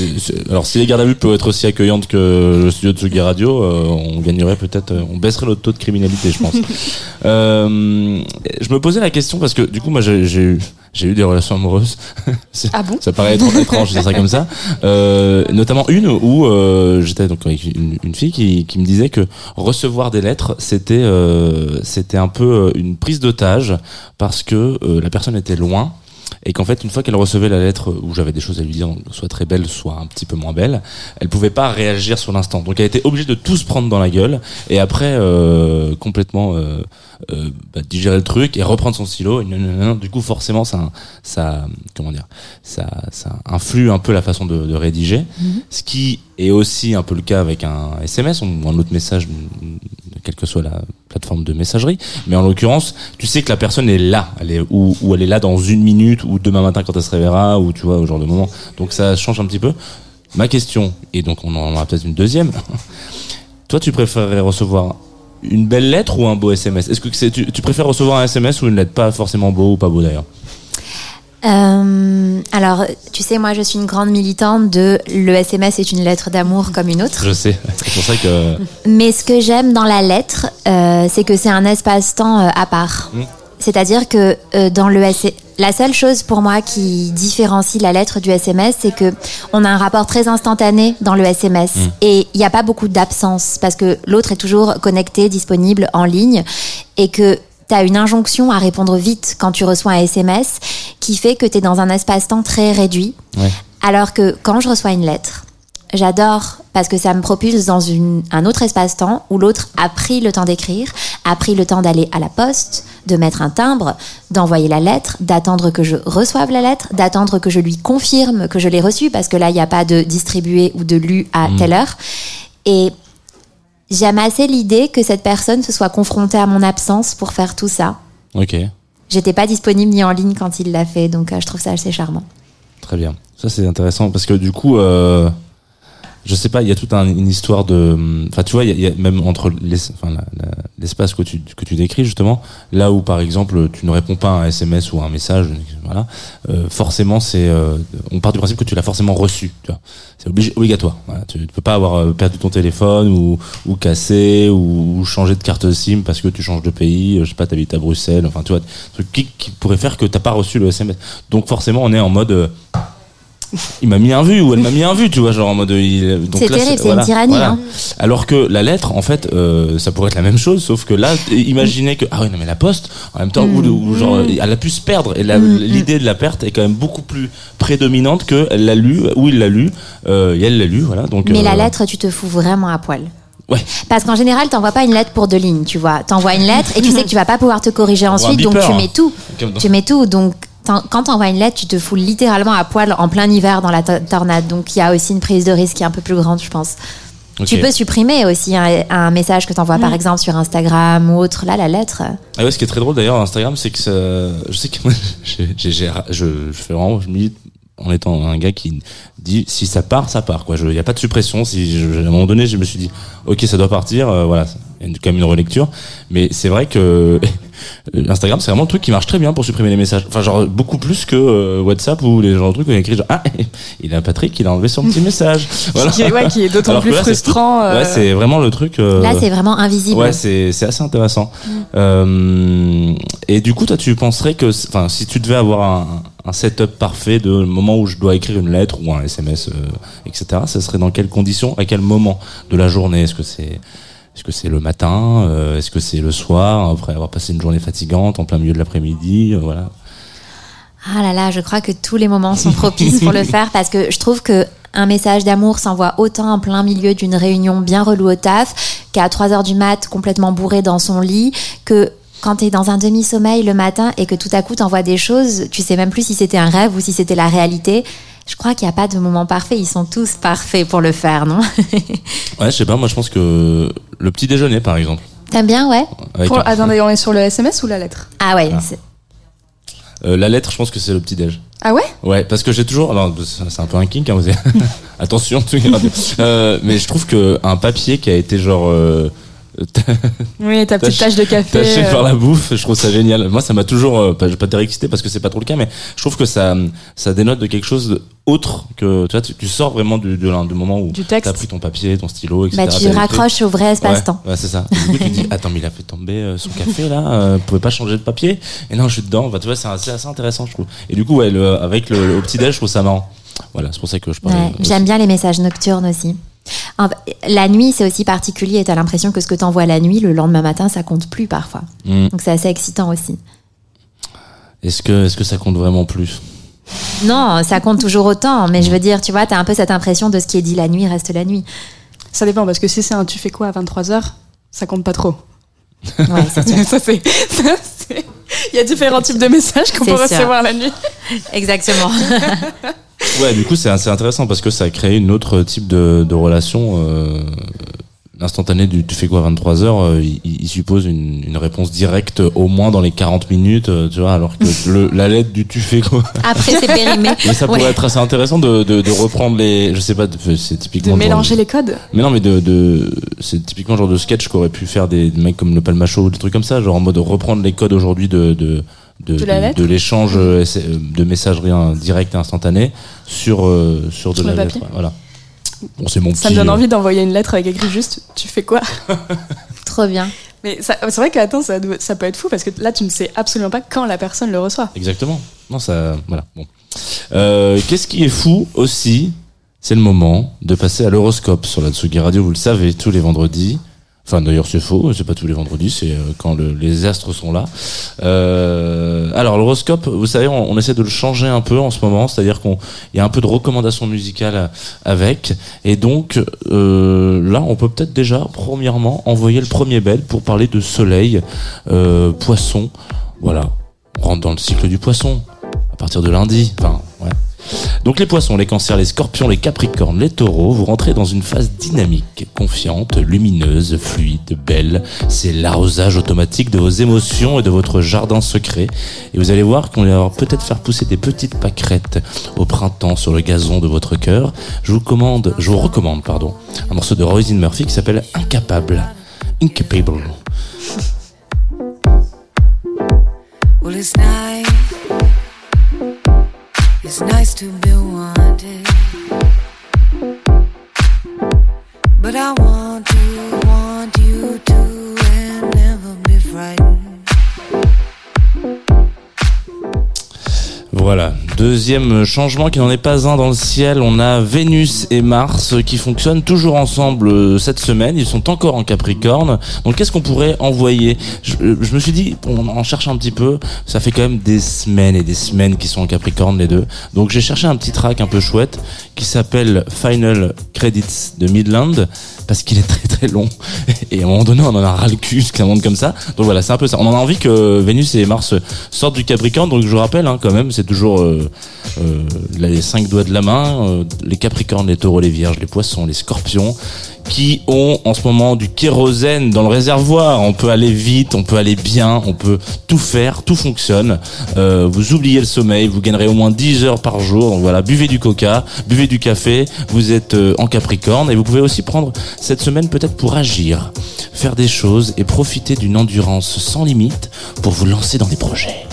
Alors si les gardes à vue peuvent être aussi accueillantes que le studio de Tsugi Radio, on gagnerait peut-être, on baisserait notre taux de criminalité, je pense. Je me posais la question parce que du coup moi j'ai eu des relations amoureuses. Ah bon ? Ça paraît étrange de dire ça comme ça. Notamment une où j'étais donc avec une fille qui me disait que recevoir des lettres c'était un peu une prise d'otage parce que la personne était loin et qu'en fait une fois qu'elle recevait la lettre où j'avais des choses à lui dire, soit très belle soit un petit peu moins belle, elle pouvait pas réagir sur l'instant, donc elle était obligée de tout se prendre dans la gueule et après complètement digérer le truc et reprendre son stylo. Du coup forcément ça influe un peu la façon de rédiger, ce qui est aussi un peu le cas avec un SMS ou un autre message, quelle que soit la plateforme de messagerie, mais en l'occurrence tu sais que la personne est là, elle est ou elle est là dans une minute ou demain matin quand elle se réveillera, ou tu vois au genre de moment, donc ça change un petit peu. Ma question, et donc on en aura peut-être une deuxième, toi tu préférerais recevoir une belle lettre ou un beau SMS? Est-ce que tu préfères recevoir un SMS ou une lettre, pas forcément beau ou pas beau d'ailleurs? Alors, tu sais, moi je suis une grande militante de le SMS est une lettre d'amour comme une autre. Je sais, c'est pour ça que... Mais ce que j'aime dans la lettre, c'est que c'est un espace-temps à part. C'est-à-dire que dans le SMS... La seule chose pour moi qui différencie la lettre du SMS, c'est que on a un rapport très instantané dans le SMS et il n'y a pas beaucoup d'absence parce que l'autre est toujours connecté, disponible, en ligne, et que tu as une injonction à répondre vite quand tu reçois un SMS qui fait que tu es dans un espace-temps très réduit. Ouais. Alors que quand je reçois une lettre, j'adore parce que ça me propulse dans un autre espace-temps où l'autre a pris le temps d'écrire, a pris le temps d'aller à la poste, de mettre un timbre, d'envoyer la lettre, d'attendre que je reçoive la lettre, d'attendre que je lui confirme que je l'ai reçue, parce que là, il n'y a pas de distribué ou de lu à telle heure. Et j'aime assez l'idée que cette personne se soit confrontée à mon absence pour faire tout ça. Ok. J'étais pas disponible ni en ligne quand il l'a fait, donc je trouve ça assez charmant. Très bien. Ça, c'est intéressant parce que du coup... Je sais pas, il y a toute une histoire de, enfin tu vois, il y a même entre l'espace que tu décris justement, là où par exemple tu ne réponds pas à un SMS ou à un message, voilà, forcément c'est, on part du principe que tu l'as forcément reçu, tu vois, c'est obligatoire, voilà, tu peux pas avoir perdu ton téléphone ou cassé ou changer de carte SIM parce que tu changes de pays, je sais pas, t'habites à Bruxelles, enfin tu vois, truc qui pourrait faire que t'as pas reçu le SMS, donc forcément on est en mode il m'a mis un vu ou elle m'a mis un vu, tu vois, genre en mode donc c'est là, terrible, c'est voilà, une tyrannie voilà. Hein. Alors que la lettre en fait ça pourrait être la même chose, sauf que là imaginez que ah ouais non mais la poste en même temps ou genre elle a pu se perdre et l'idée de la perte est quand même beaucoup plus prédominante que elle l'a lu ou il l'a lu et elle l'a lu, voilà, donc mais la lettre tu te fous vraiment à poil. Ouais. Parce qu'en général, t'envoies pas une lettre pour deux lignes, tu vois. T'envoies une lettre et tu sais que tu vas pas pouvoir te corriger ensuite, beeper, donc tu mets tout. Hein. Tu mets tout, donc quand t'envoies une lettre, tu te fous littéralement à poil en plein hiver dans la tornade. Donc il y a aussi une prise de risque qui est un peu plus grande, je pense. Okay. Tu peux supprimer aussi un message que t'envoies par exemple sur Instagram ou autre. Là, la lettre. Ah ouais, ce qui est très drôle d'ailleurs Instagram, c'est que ça... je sais que moi, je fais vraiment, je milite en étant un gars qui dit si ça part, ça part, quoi. Il n'y a pas de suppression. Si à un moment donné, je me suis dit ok, ça doit partir, voilà. Il y a quand même une relecture, mais c'est vrai que Instagram c'est vraiment le truc qui marche très bien pour supprimer les messages, enfin genre beaucoup plus que WhatsApp ou les genres de trucs où on écrit genre ah il a Patrick il a enlevé son petit message, voilà. qui est d'autant alors plus là, frustrant ouais c'est vraiment le truc là c'est vraiment invisible, ouais c'est assez intéressant. Et du coup toi tu penserais que enfin si tu devais avoir un setup parfait de le moment où je dois écrire une lettre ou un SMS etc, ça serait dans quelles conditions, à quel moment de la journée? Est-ce que c'est Est-ce que c'est le matin? Est-ce que c'est le soir, après avoir passé une journée fatigante, en plein milieu de l'après-midi? Voilà. Ah là là, je crois que tous les moments sont propices pour le faire, parce que je trouve que un message d'amour s'envoie autant en plein milieu d'une réunion bien relou au taf, qu'à 3h du mat, complètement bourré dans son lit, que quand t'es dans un demi-sommeil le matin et que tout à coup t'envoies des choses, tu sais même plus si c'était un rêve ou si c'était la réalité. Je crois qu'il n'y a pas de moment parfait, ils sont tous parfaits pour le faire, non? Ouais, je sais pas, moi je pense que le petit déjeuner par exemple. T'aimes bien, ouais? Attendez, on est sur le SMS ou la lettre? Ah ouais, ah. La lettre, je pense que c'est le petit-déj. Ah ouais? Ouais, parce que j'ai toujours... Alors, c'est un peu un kink, hein, vous avez... Attention, mais je trouve qu'un papier qui a été genre... oui, ta petite tache de café... Taché par la bouffe, je trouve ça génial. Moi, ça m'a toujours... pas très excité parce que c'est pas trop le cas, mais je trouve que ça dénote de quelque chose autre que... Tu vois, tu sors vraiment du moment où tu as pris ton papier, ton stylo, etc. Bah, tu raccroches au vrai espace-temps. Ouais, c'est ça. Et du coup, tu dis, attends, mais il a fait tomber son café, là. Vous pouvez pas changer de papier? Et non, je suis dedans. Bah, tu vois, c'est assez intéressant, je trouve. Et du coup, ouais, avec le au petit-déj, je trouve ça marrant. Voilà, c'est pour ça que je parle. Ouais, j'aime bien les messages nocturnes aussi. La nuit, c'est aussi particulier, et t'as l'impression que ce que t'envoies la nuit, le lendemain matin, ça compte plus parfois. Mmh. Donc c'est assez excitant aussi. Est-ce que ça compte vraiment plus? Non, ça compte toujours autant, mais je veux dire, tu vois, t'as un peu cette impression de ce qui est dit la nuit reste la nuit. Ça dépend, parce que si c'est un tu fais quoi à 23h, ça compte pas trop. Ouais, c'est sûr. Ça, c'est... Il y a différents types de messages qu'on peut recevoir la nuit. Exactement. Ouais, du coup, c'est intéressant parce que ça crée une autre type de relation. L'instantané du tu fais quoi à 23h, il suppose une réponse directe au moins dans les 40 minutes, tu vois, alors que la lettre du tu fais quoi. Après, c'est périmé. Mais ça pourrait être assez intéressant de reprendre les. Je sais pas, c'est typiquement. De mélanger les codes. Mais non, mais c'est typiquement le genre de sketch qu'auraient pu faire des mecs comme le Palmacho ou des trucs comme ça, genre en mode reprendre les codes aujourd'hui de l'échange de messagerie direct et instantané sur de la lettre. Voilà. Bon, c'est mon petit... Ça me donne envie d'envoyer une lettre avec écrit juste tu fais quoi. Trop bien. Mais c'est vrai que attends, ça peut être fou parce que là tu ne sais absolument pas quand la personne le reçoit. Exactement. Non, ça voilà. Bon. Qu'est-ce qui est fou aussi, c'est le moment de passer à l'horoscope sur la Tsugi Radio, vous le savez, tous les vendredis. Enfin, d'ailleurs, c'est faux, c'est pas tous les vendredis, c'est quand les astres sont là. Alors, l'horoscope, vous savez, on essaie de le changer un peu en ce moment, c'est-à-dire qu'il y a un peu de recommandations musicales avec, et donc, là, on peut peut-être déjà, premièrement, envoyer le premier bel pour parler de soleil, poisson, voilà, on rentre dans le cycle du poisson, à partir de lundi, enfin, ouais. Donc les poissons, les cancers, les scorpions, les capricornes, les taureaux, vous rentrez dans une phase dynamique, confiante, lumineuse, fluide, belle. C'est l'arrosage automatique de vos émotions et de votre jardin secret. Et vous allez voir qu'on va peut-être faire pousser des petites pâquerettes au printemps sur le gazon de votre cœur. Je vous recommande, un morceau de Róisín Murphy qui s'appelle Incapable. Well, it's nice. It's nice to be wanted, but I want you to, and never be frightened. Voilà, deuxième changement qui n'en est pas un dans le ciel, on a Vénus et Mars qui fonctionnent toujours ensemble cette semaine, ils sont encore en Capricorne, donc qu'est-ce qu'on pourrait envoyer? Je me suis dit, en cherchant un petit peu, ça fait quand même des semaines et des semaines qu'ils sont en Capricorne les deux, donc j'ai cherché un petit track un peu chouette qui s'appelle Final Credits de Midland, parce qu'il est très très long, et à un moment donné on en a ras le cul, ce monde comme ça, donc voilà, c'est un peu ça, on en a envie que Vénus et Mars sortent du Capricorne, donc je vous rappelle hein, quand même, c'est toujours les 5 doigts de la main, les Capricornes, les Taureaux, les Vierges, les Poissons, les Scorpions, qui ont en ce moment du kérosène dans le réservoir. On peut aller vite, on peut aller bien, on peut tout faire, tout fonctionne. Vous oubliez le sommeil, vous gagnerez au moins 10 heures par jour. Donc voilà, buvez du coca, buvez du café, vous êtes en Capricorne et vous pouvez aussi prendre cette semaine peut-être pour agir, faire des choses et profiter d'une endurance sans limite pour vous lancer dans des projets.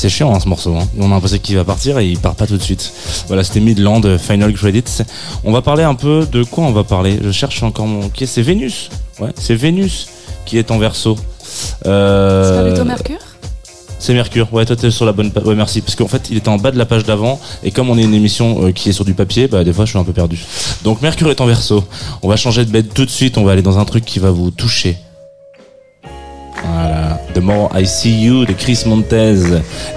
C'est chiant hein, ce morceau hein. On a l'impression qu'il va partir et il part pas tout de suite. Voilà, c'était Midland, Final Credits. On va parler un peu de quoi on va parler. Je cherche encore mon... Okay, c'est Vénus. Ouais, c'est Vénus qui est en Verseau. C'est pas plutôt Mercure ? C'est Mercure, ouais, toi t'es sur la bonne page, ouais merci, parce qu'en fait il était en bas de la page d'avant, et comme on est une émission qui est sur du papier, bah des fois je suis un peu perdu. Donc Mercure est en Verseau, on va changer de bête tout de suite, on va aller dans un truc qui va vous toucher. Voilà, The More I See You de Chris Montez.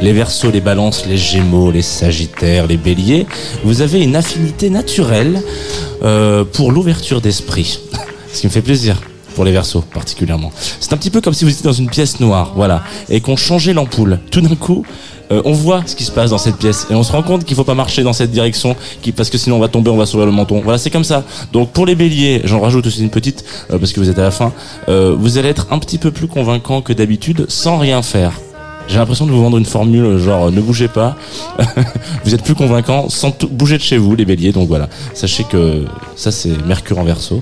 Les Verseaux, les Balances, les Gémeaux, les Sagittaires, les Béliers, vous avez une affinité naturelle pour l'ouverture d'esprit, ce qui me fait plaisir. Pour les Verseaux particulièrement. C'est un petit peu comme si vous étiez dans une pièce noire, voilà, et qu'on changeait l'ampoule. Tout d'un coup, on voit ce qui se passe dans cette pièce et on se rend compte qu'il faut pas marcher dans cette direction parce que sinon on va tomber, on va s'ouvrir le menton. Voilà, c'est comme ça. Donc pour les Béliers, j'en rajoute aussi une petite parce que vous êtes à la fin, vous allez être un petit peu plus convaincant que d'habitude sans rien faire. J'ai l'impression de vous vendre une formule genre ne bougez pas. Vous êtes plus convaincant sans bouger de chez vous, les Béliers. Donc voilà, sachez que ça c'est Mercure en Verseau.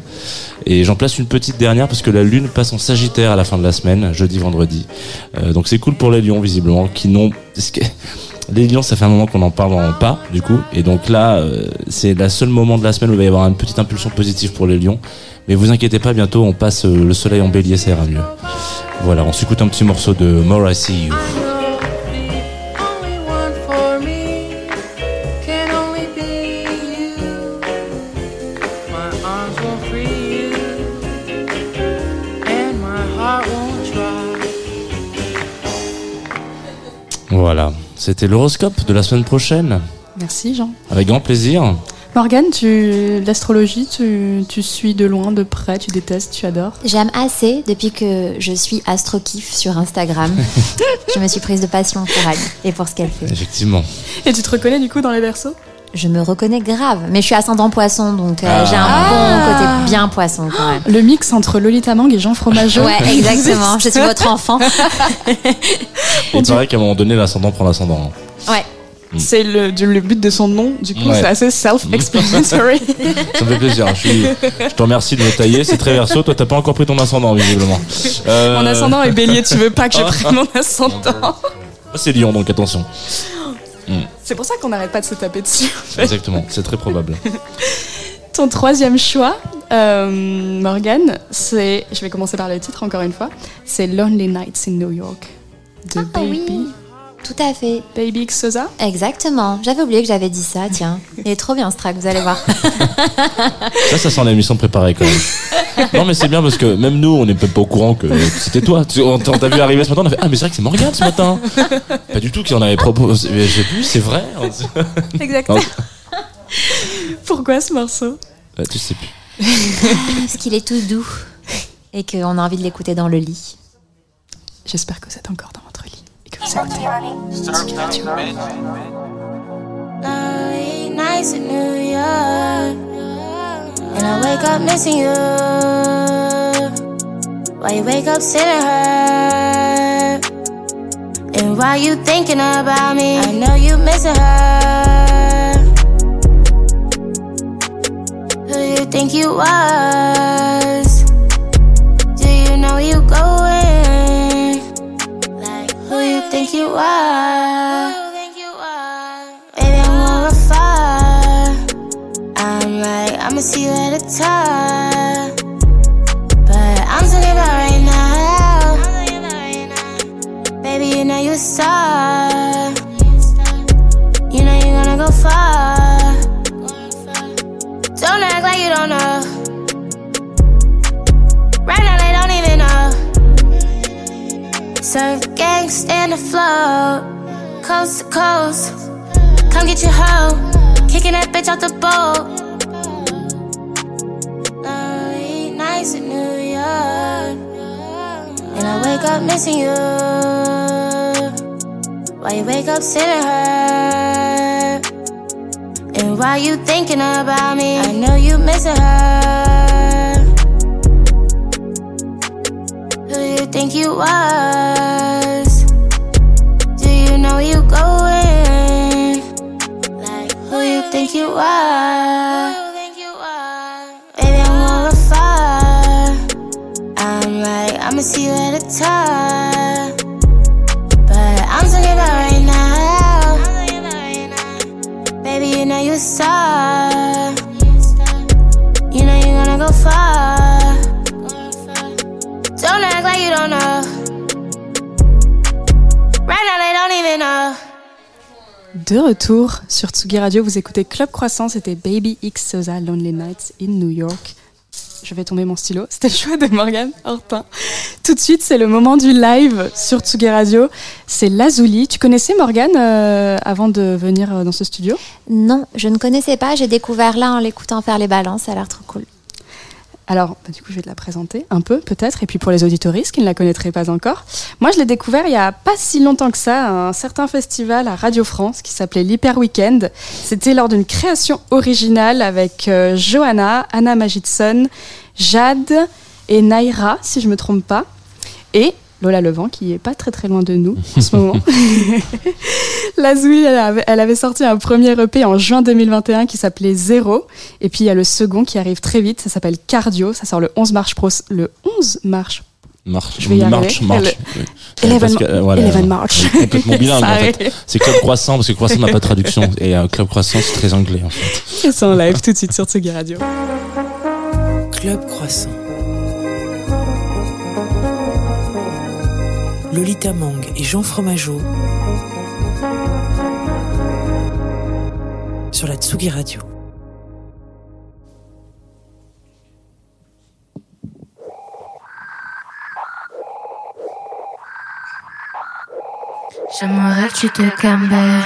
Et j'en place une petite dernière parce que la Lune passe en Sagittaire à la fin de la semaine, jeudi, vendredi. Donc c'est cool pour les Lions visiblement qui n'ont... Les Lions, ça fait un moment qu'on en parle pas du coup. Et donc là, c'est le seul moment de la semaine où il va y avoir une petite impulsion positive pour les Lions. Mais vous inquiétez pas, bientôt on passe le soleil en Bélier, ça ira mieux. Voilà, on s'écoute un petit morceau de More I See You. Voilà, c'était l'horoscope de la semaine prochaine. Merci Jean. Avec grand plaisir. Morgane, l'astrologie, tu suis de loin, de près, tu détestes, tu adores? J'aime assez depuis que je suis astrokiff sur Instagram. Je me suis prise de passion pour elle et pour ce qu'elle fait. Effectivement. Et tu te reconnais du coup dans les Verseaux? Je me reconnais grave, mais je suis ascendant poisson, donc j'ai un bon côté bien poisson quand même. Le mix entre Lolita Mang et Jean Fromageau. Ouais, exactement, je suis votre enfant. Il paraît qu'à un moment donné, l'ascendant prend l'ascendant. Ouais. C'est le but de son nom, du coup, ouais. C'est assez self-explanatory. Ça me fait plaisir, je te remercie de me tailler, c'est très Verseau. Toi, t'as pas encore pris ton ascendant, visiblement. Mon ascendant est Bélier, tu veux pas que je prenne mon ascendant? C'est Lion, donc attention. C'est pour ça qu'on n'arrête pas de se taper dessus. En fait. Exactement, c'est très probable. Ton troisième choix, Morgane, c'est, je vais commencer par le titre encore une fois, c'est Lonely Nights in New York de Baby. Oui. Tout à fait. Baby X Sosa ? Exactement. J'avais oublié que j'avais dit ça, tiens. Il est trop bien ce track, vous allez voir. Ça sent l'émission préparée quand même. Non mais c'est bien parce que même nous, on n'est peut-être pas au courant que c'était toi. On t'a vu arriver ce matin, on a fait « Ah mais c'est vrai que c'est Morgane ce matin !» Pas du tout qui en avait proposé. Je sais plus, c'est vrai. Exactement. Pourquoi ce morceau ? Bah tu sais plus. Parce qu'il est tout doux et qu'on a envie de l'écouter dans le lit. J'espère que c'est encore dans votre lit. Lonely nights in New York, and I wake up missing you. While you wake up sitting her, and while you thinking about me, I know you missing her. Who you think you was? Do you know you going? Think you are, baby, I'm over far. I'm like, I'ma see you at the top, but I'm thinking about right now. Baby, you know you a star. You know you're gonna go far. Don't act like you don't know. Right now they don't even know. Surf gang, stand afloat, coast to coast. Come get your hoe, kicking that bitch out the boat. Lonely nights in New York, and I wake up missing you. While you wake up sitting her, and while you thinking about me, I know you missing her. Who you think you was? Do you know you going? Like who you think you are? Baby, I'm over far. I'm like, I'ma see you at the top, but I'm thinking about right now. You know you a star. You know you're gonna go far. Don't act like you don't know. Right now they don't even know. De retour sur Tsugi Radio, vous écoutez Club Croissant, c'était Baby X Sosa, Lonely Nights in New York. Je vais tomber mon stylo, c'était le choix de Morgane Ortin. Tout de suite, c'est le moment du live sur Tsugi Radio, c'est Lazuli. Tu connaissais Morgane avant de venir dans ce studio ? Non, je ne connaissais pas, j'ai découvert là en l'écoutant faire les balances, ça a l'air trop cool. Alors, du coup, je vais te la présenter un peu, peut-être, et puis pour les auditoristes qui ne la connaîtraient pas encore. Moi, je l'ai découvert il n'y a pas si longtemps que ça, à un certain festival à Radio France qui s'appelait l'Hyper Weekend. C'était lors d'une création originale avec Johanna, Anna Magidson, Jade et Naira, si je ne me trompe pas, et Lola Levent, qui n'est pas très loin de nous en ce moment. Lazuli, elle avait sorti un premier EP en juin 2021 qui s'appelait Zéro. Et puis il y a le second qui arrive très vite, ça s'appelle Cardio. Ça sort le 11 mars prochain. Le 11 mars je vais y arriver. March. C'est complètement bilingue en fait. C'est Club Croissant parce que Croissant n'a pas de traduction. Et Club Croissant c'est très anglais en fait. Et c'est en live tout de suite sur Tsugi Radio. Club Croissant. Lolita Mang et Jean Fromageau sur la Tsugi Radio. J'aimerais que tu te calmes, babe.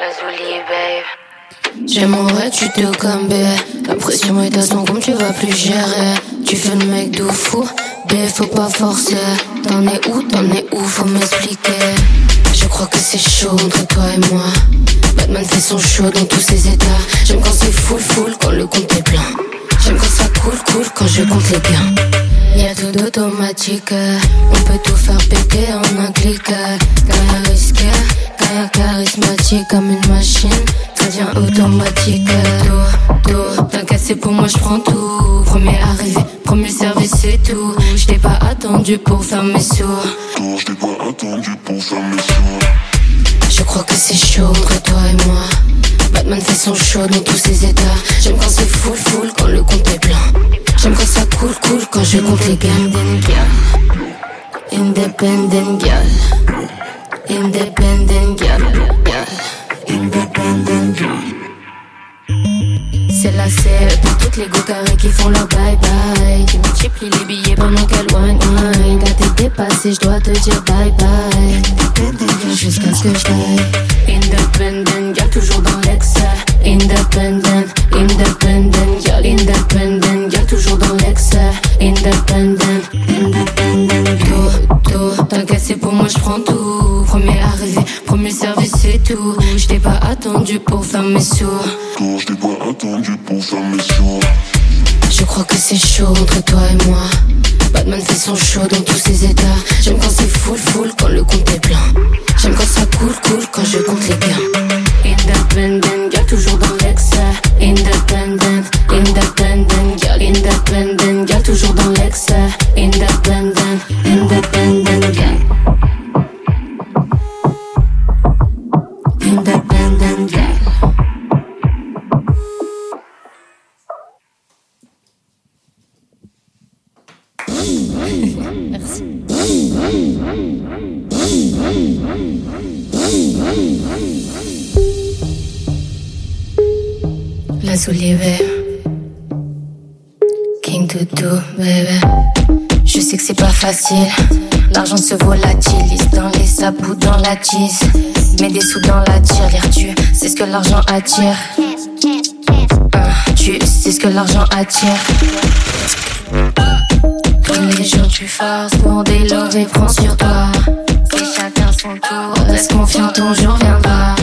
Lazuli, babe. J'aimerais que tu te calmes, babe. La pression est à son comme tu vas plus gérer. Tu fais le mec de fou. Faut pas forcer, t'en es où, faut m'expliquer. Je crois que c'est chaud entre toi et moi. Batman fait son show dans tous ses états. J'aime quand c'est full quand le compte est plein. J'aime quand ça cool quand je compte les gains. Y'a tout d'automatique, on peut tout faire péter en un clic. T'as rien risqué, t'as un charismatique comme une machine. Ça devient automatique. T'inquiète c'est pour moi j'prends tout. Premier arrivé, premier servi c'est tout. J't'ai pas attendu pour faire mes sous. Je crois que c'est chaud entre toi et moi. Batman fait son show dans tous ses états. J'aime quand c'est full quand le compte est plein. J'aime quand ça cool quand je compte les gains. Independent girl. Independent girl. Independent girl. C'est la CE pour toutes les go carrés qui font leur bye-bye. Tu multiplies les billets pendant qu'elle wine. Là t'es dépassé, j'dois te dire bye-bye jusqu'à ce que j'aille. Independent girl, toujours dans l'excès. Independent girl, toujours dans l'excès. Independent, tout, t'inquiète c'est pour moi j'prends tout. Premier arrivé, premier service c'est tout. J't'ai pas attendu pour faire mes sous. J't'ai pas attendu pour faire mes sous. Je crois que c'est chaud entre toi et moi. Batman fait son show dans tous ses états. J'aime quand c'est full quand le compte est plein. J'aime quand ça cool quand je compte les gains. Independent girl, toujours dans l'excès. Independent girl, toujours dans l'excès. Independent girl. Independent girl. Merci. Lazuli, King Doudou, bébé. Je sais que c'est pas facile. L'argent se volatilise dans les sabots, dans la tisse. Mets des sous dans la tirelire, tu sais ce que l'argent attire. Tu sais ce que l'argent attire. Comme les jours tu forces pour des loves et prends sur toi. C'est chacun son tour, reste confiant, ton jour viendra.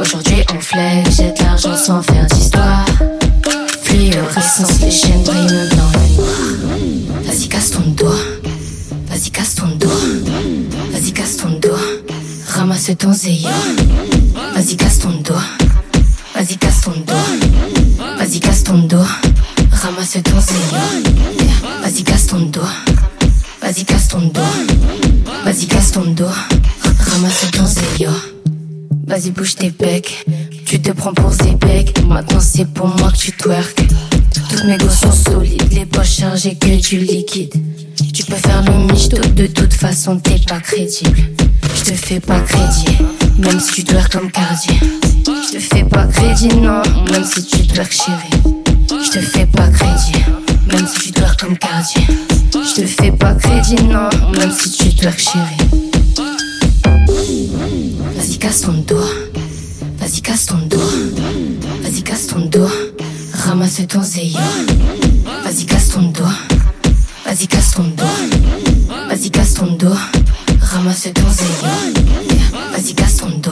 Aujourd'hui on flex, jette l'argent sans faire d'histoire. Fluorescence, les chaînes brillent même dans le noir. Vas-y casse ton doigt, vas-y casse ton doigt, vas-y casse ton doigt, ramasse ton zéyo. Vas-y casse ton doigt, vas-y casse ton doigt, vas-y casse ton doigt, ramasse ton zéyo. Vas-y casse ton doigt, vas-y casse ton doigt, vas-y casse ton doigt, ramasse ton zéyo. Vas-y bouge tes pecs, Tu te prends pour ces becs, maintenant c'est pour moi que tu twerk. Toutes mes gosses sont solides, les poches chargées que du liquide. Tu peux faire le michto, de toute façon t'es pas crédible. Je te fais pas crédit, même si tu twerk comme Cardi. Je te fais pas crédit, non, même si tu twerk chérie. Je te fais pas crédit, même si tu twerk comme Cardi. Je te fais pas crédit, non, même si tu twerk chérie. Vas-y casse ton dos, vas-y casse ton dos, vas-y casse ton dos, ramasse ton zéyo. Vas-y casse ton dos, vas-y casse ton dos, vas-y casse ton dos, ramasse ton zéyo. Vas-y casse ton dos,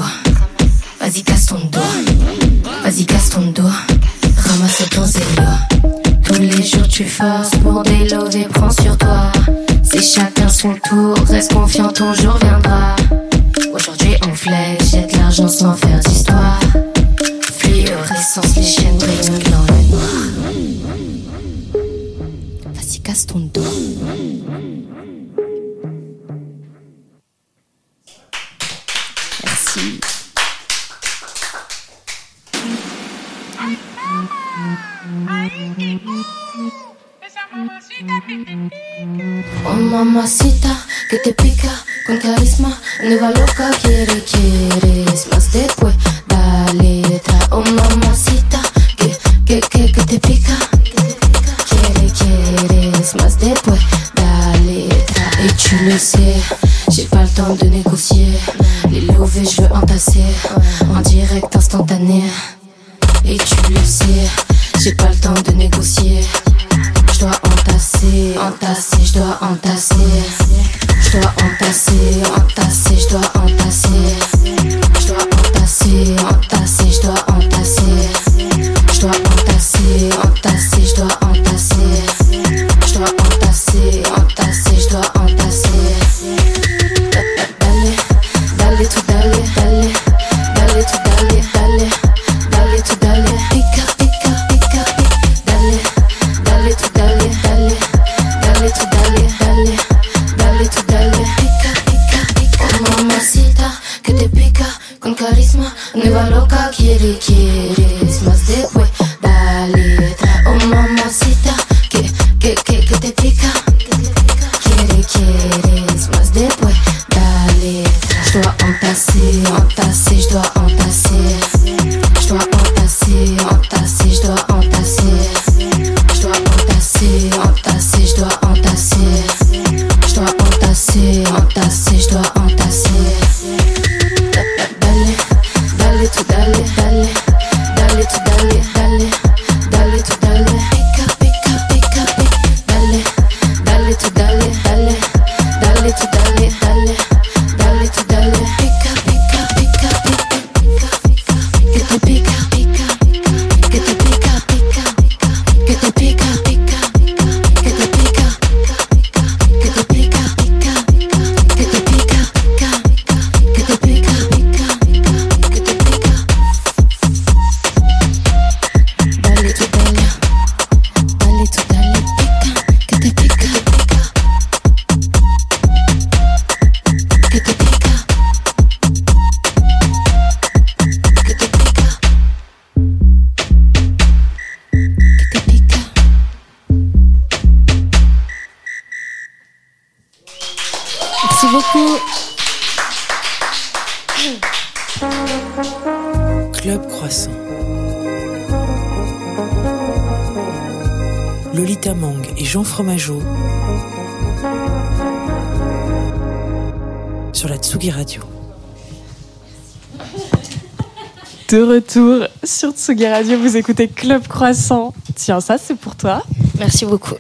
vas-y casse ton dos, vas-y casse ton dos, ramasse ton zéyo. Tous les jours tu forces pour délover, prends sur toi. C'est chacun son tour, reste confiant, ton jour viendra. Aujourd'hui on flex, jette l'argent sans faire d'histoire. Fluorescence, les chaînes brillent dans le noir. Vas-y casse ton dos. Merci. Oh mamacita, que te pica con carisma, nueva loca quiere, quieres más después, dale, trae. Oh mamacita, que te pica, quiere, quieres más después, dale, trae. Et tu le sais, j'ai pas le temps de négocier, les lovés je veux entasser, en direct instantané. Et tu le sais, j'ai pas le temps de négocier. J'dois entasser, entasser, j'dois entasser. J'dois entasser, entasser, j'dois entasser. J'dois entasser, entasser, j'dois entasser. J'dois entasser, entasser, j'dois entasser. J'dois entasser, entasser, j'dois entasser. D'aller, d'aller, tout d'aller, d'aller, d'aller, tout d'aller, d'aller, d'aller, tout d'aller. Pica, pica, pica, pica, d'aller. Dale tout dale, dale, dale tout dale, dale, dale tout dale. Pica, pica, pica. Oh mamacita, que te pica con carisma. Nueva loca quiere, quieres más después. Dale, trae. Oh mamacita, que te pica. Quiere, quieres más después. Dale, trae. J'dois entasser, entasser, j'dois entasser. J'dois entasser, entasser, j'dois entasser. Entasser, je dois entasser. Je dois entasser, entasser, je dois entasser. D'aller, d'aller tout d'aller, d'aller, d'aller tout d'aller, d'aller, d'aller tout d'aller. Pica, pica, pica, pica, d'aller, d'aller tout d'aller, d'aller, d'aller tout d'aller, d'aller, d'aller tout d'aller. Pica, pica, pica, pica, pica, que te pica, pica, que te pica, pica, que te pica, pica. Club Croissant. Lolita Mang et Jean Fromageau sur la Tsugi Radio. De retour sur Tsugi Radio, vous écoutez Club Croissant. Tiens, ça c'est pour toi. Merci beaucoup.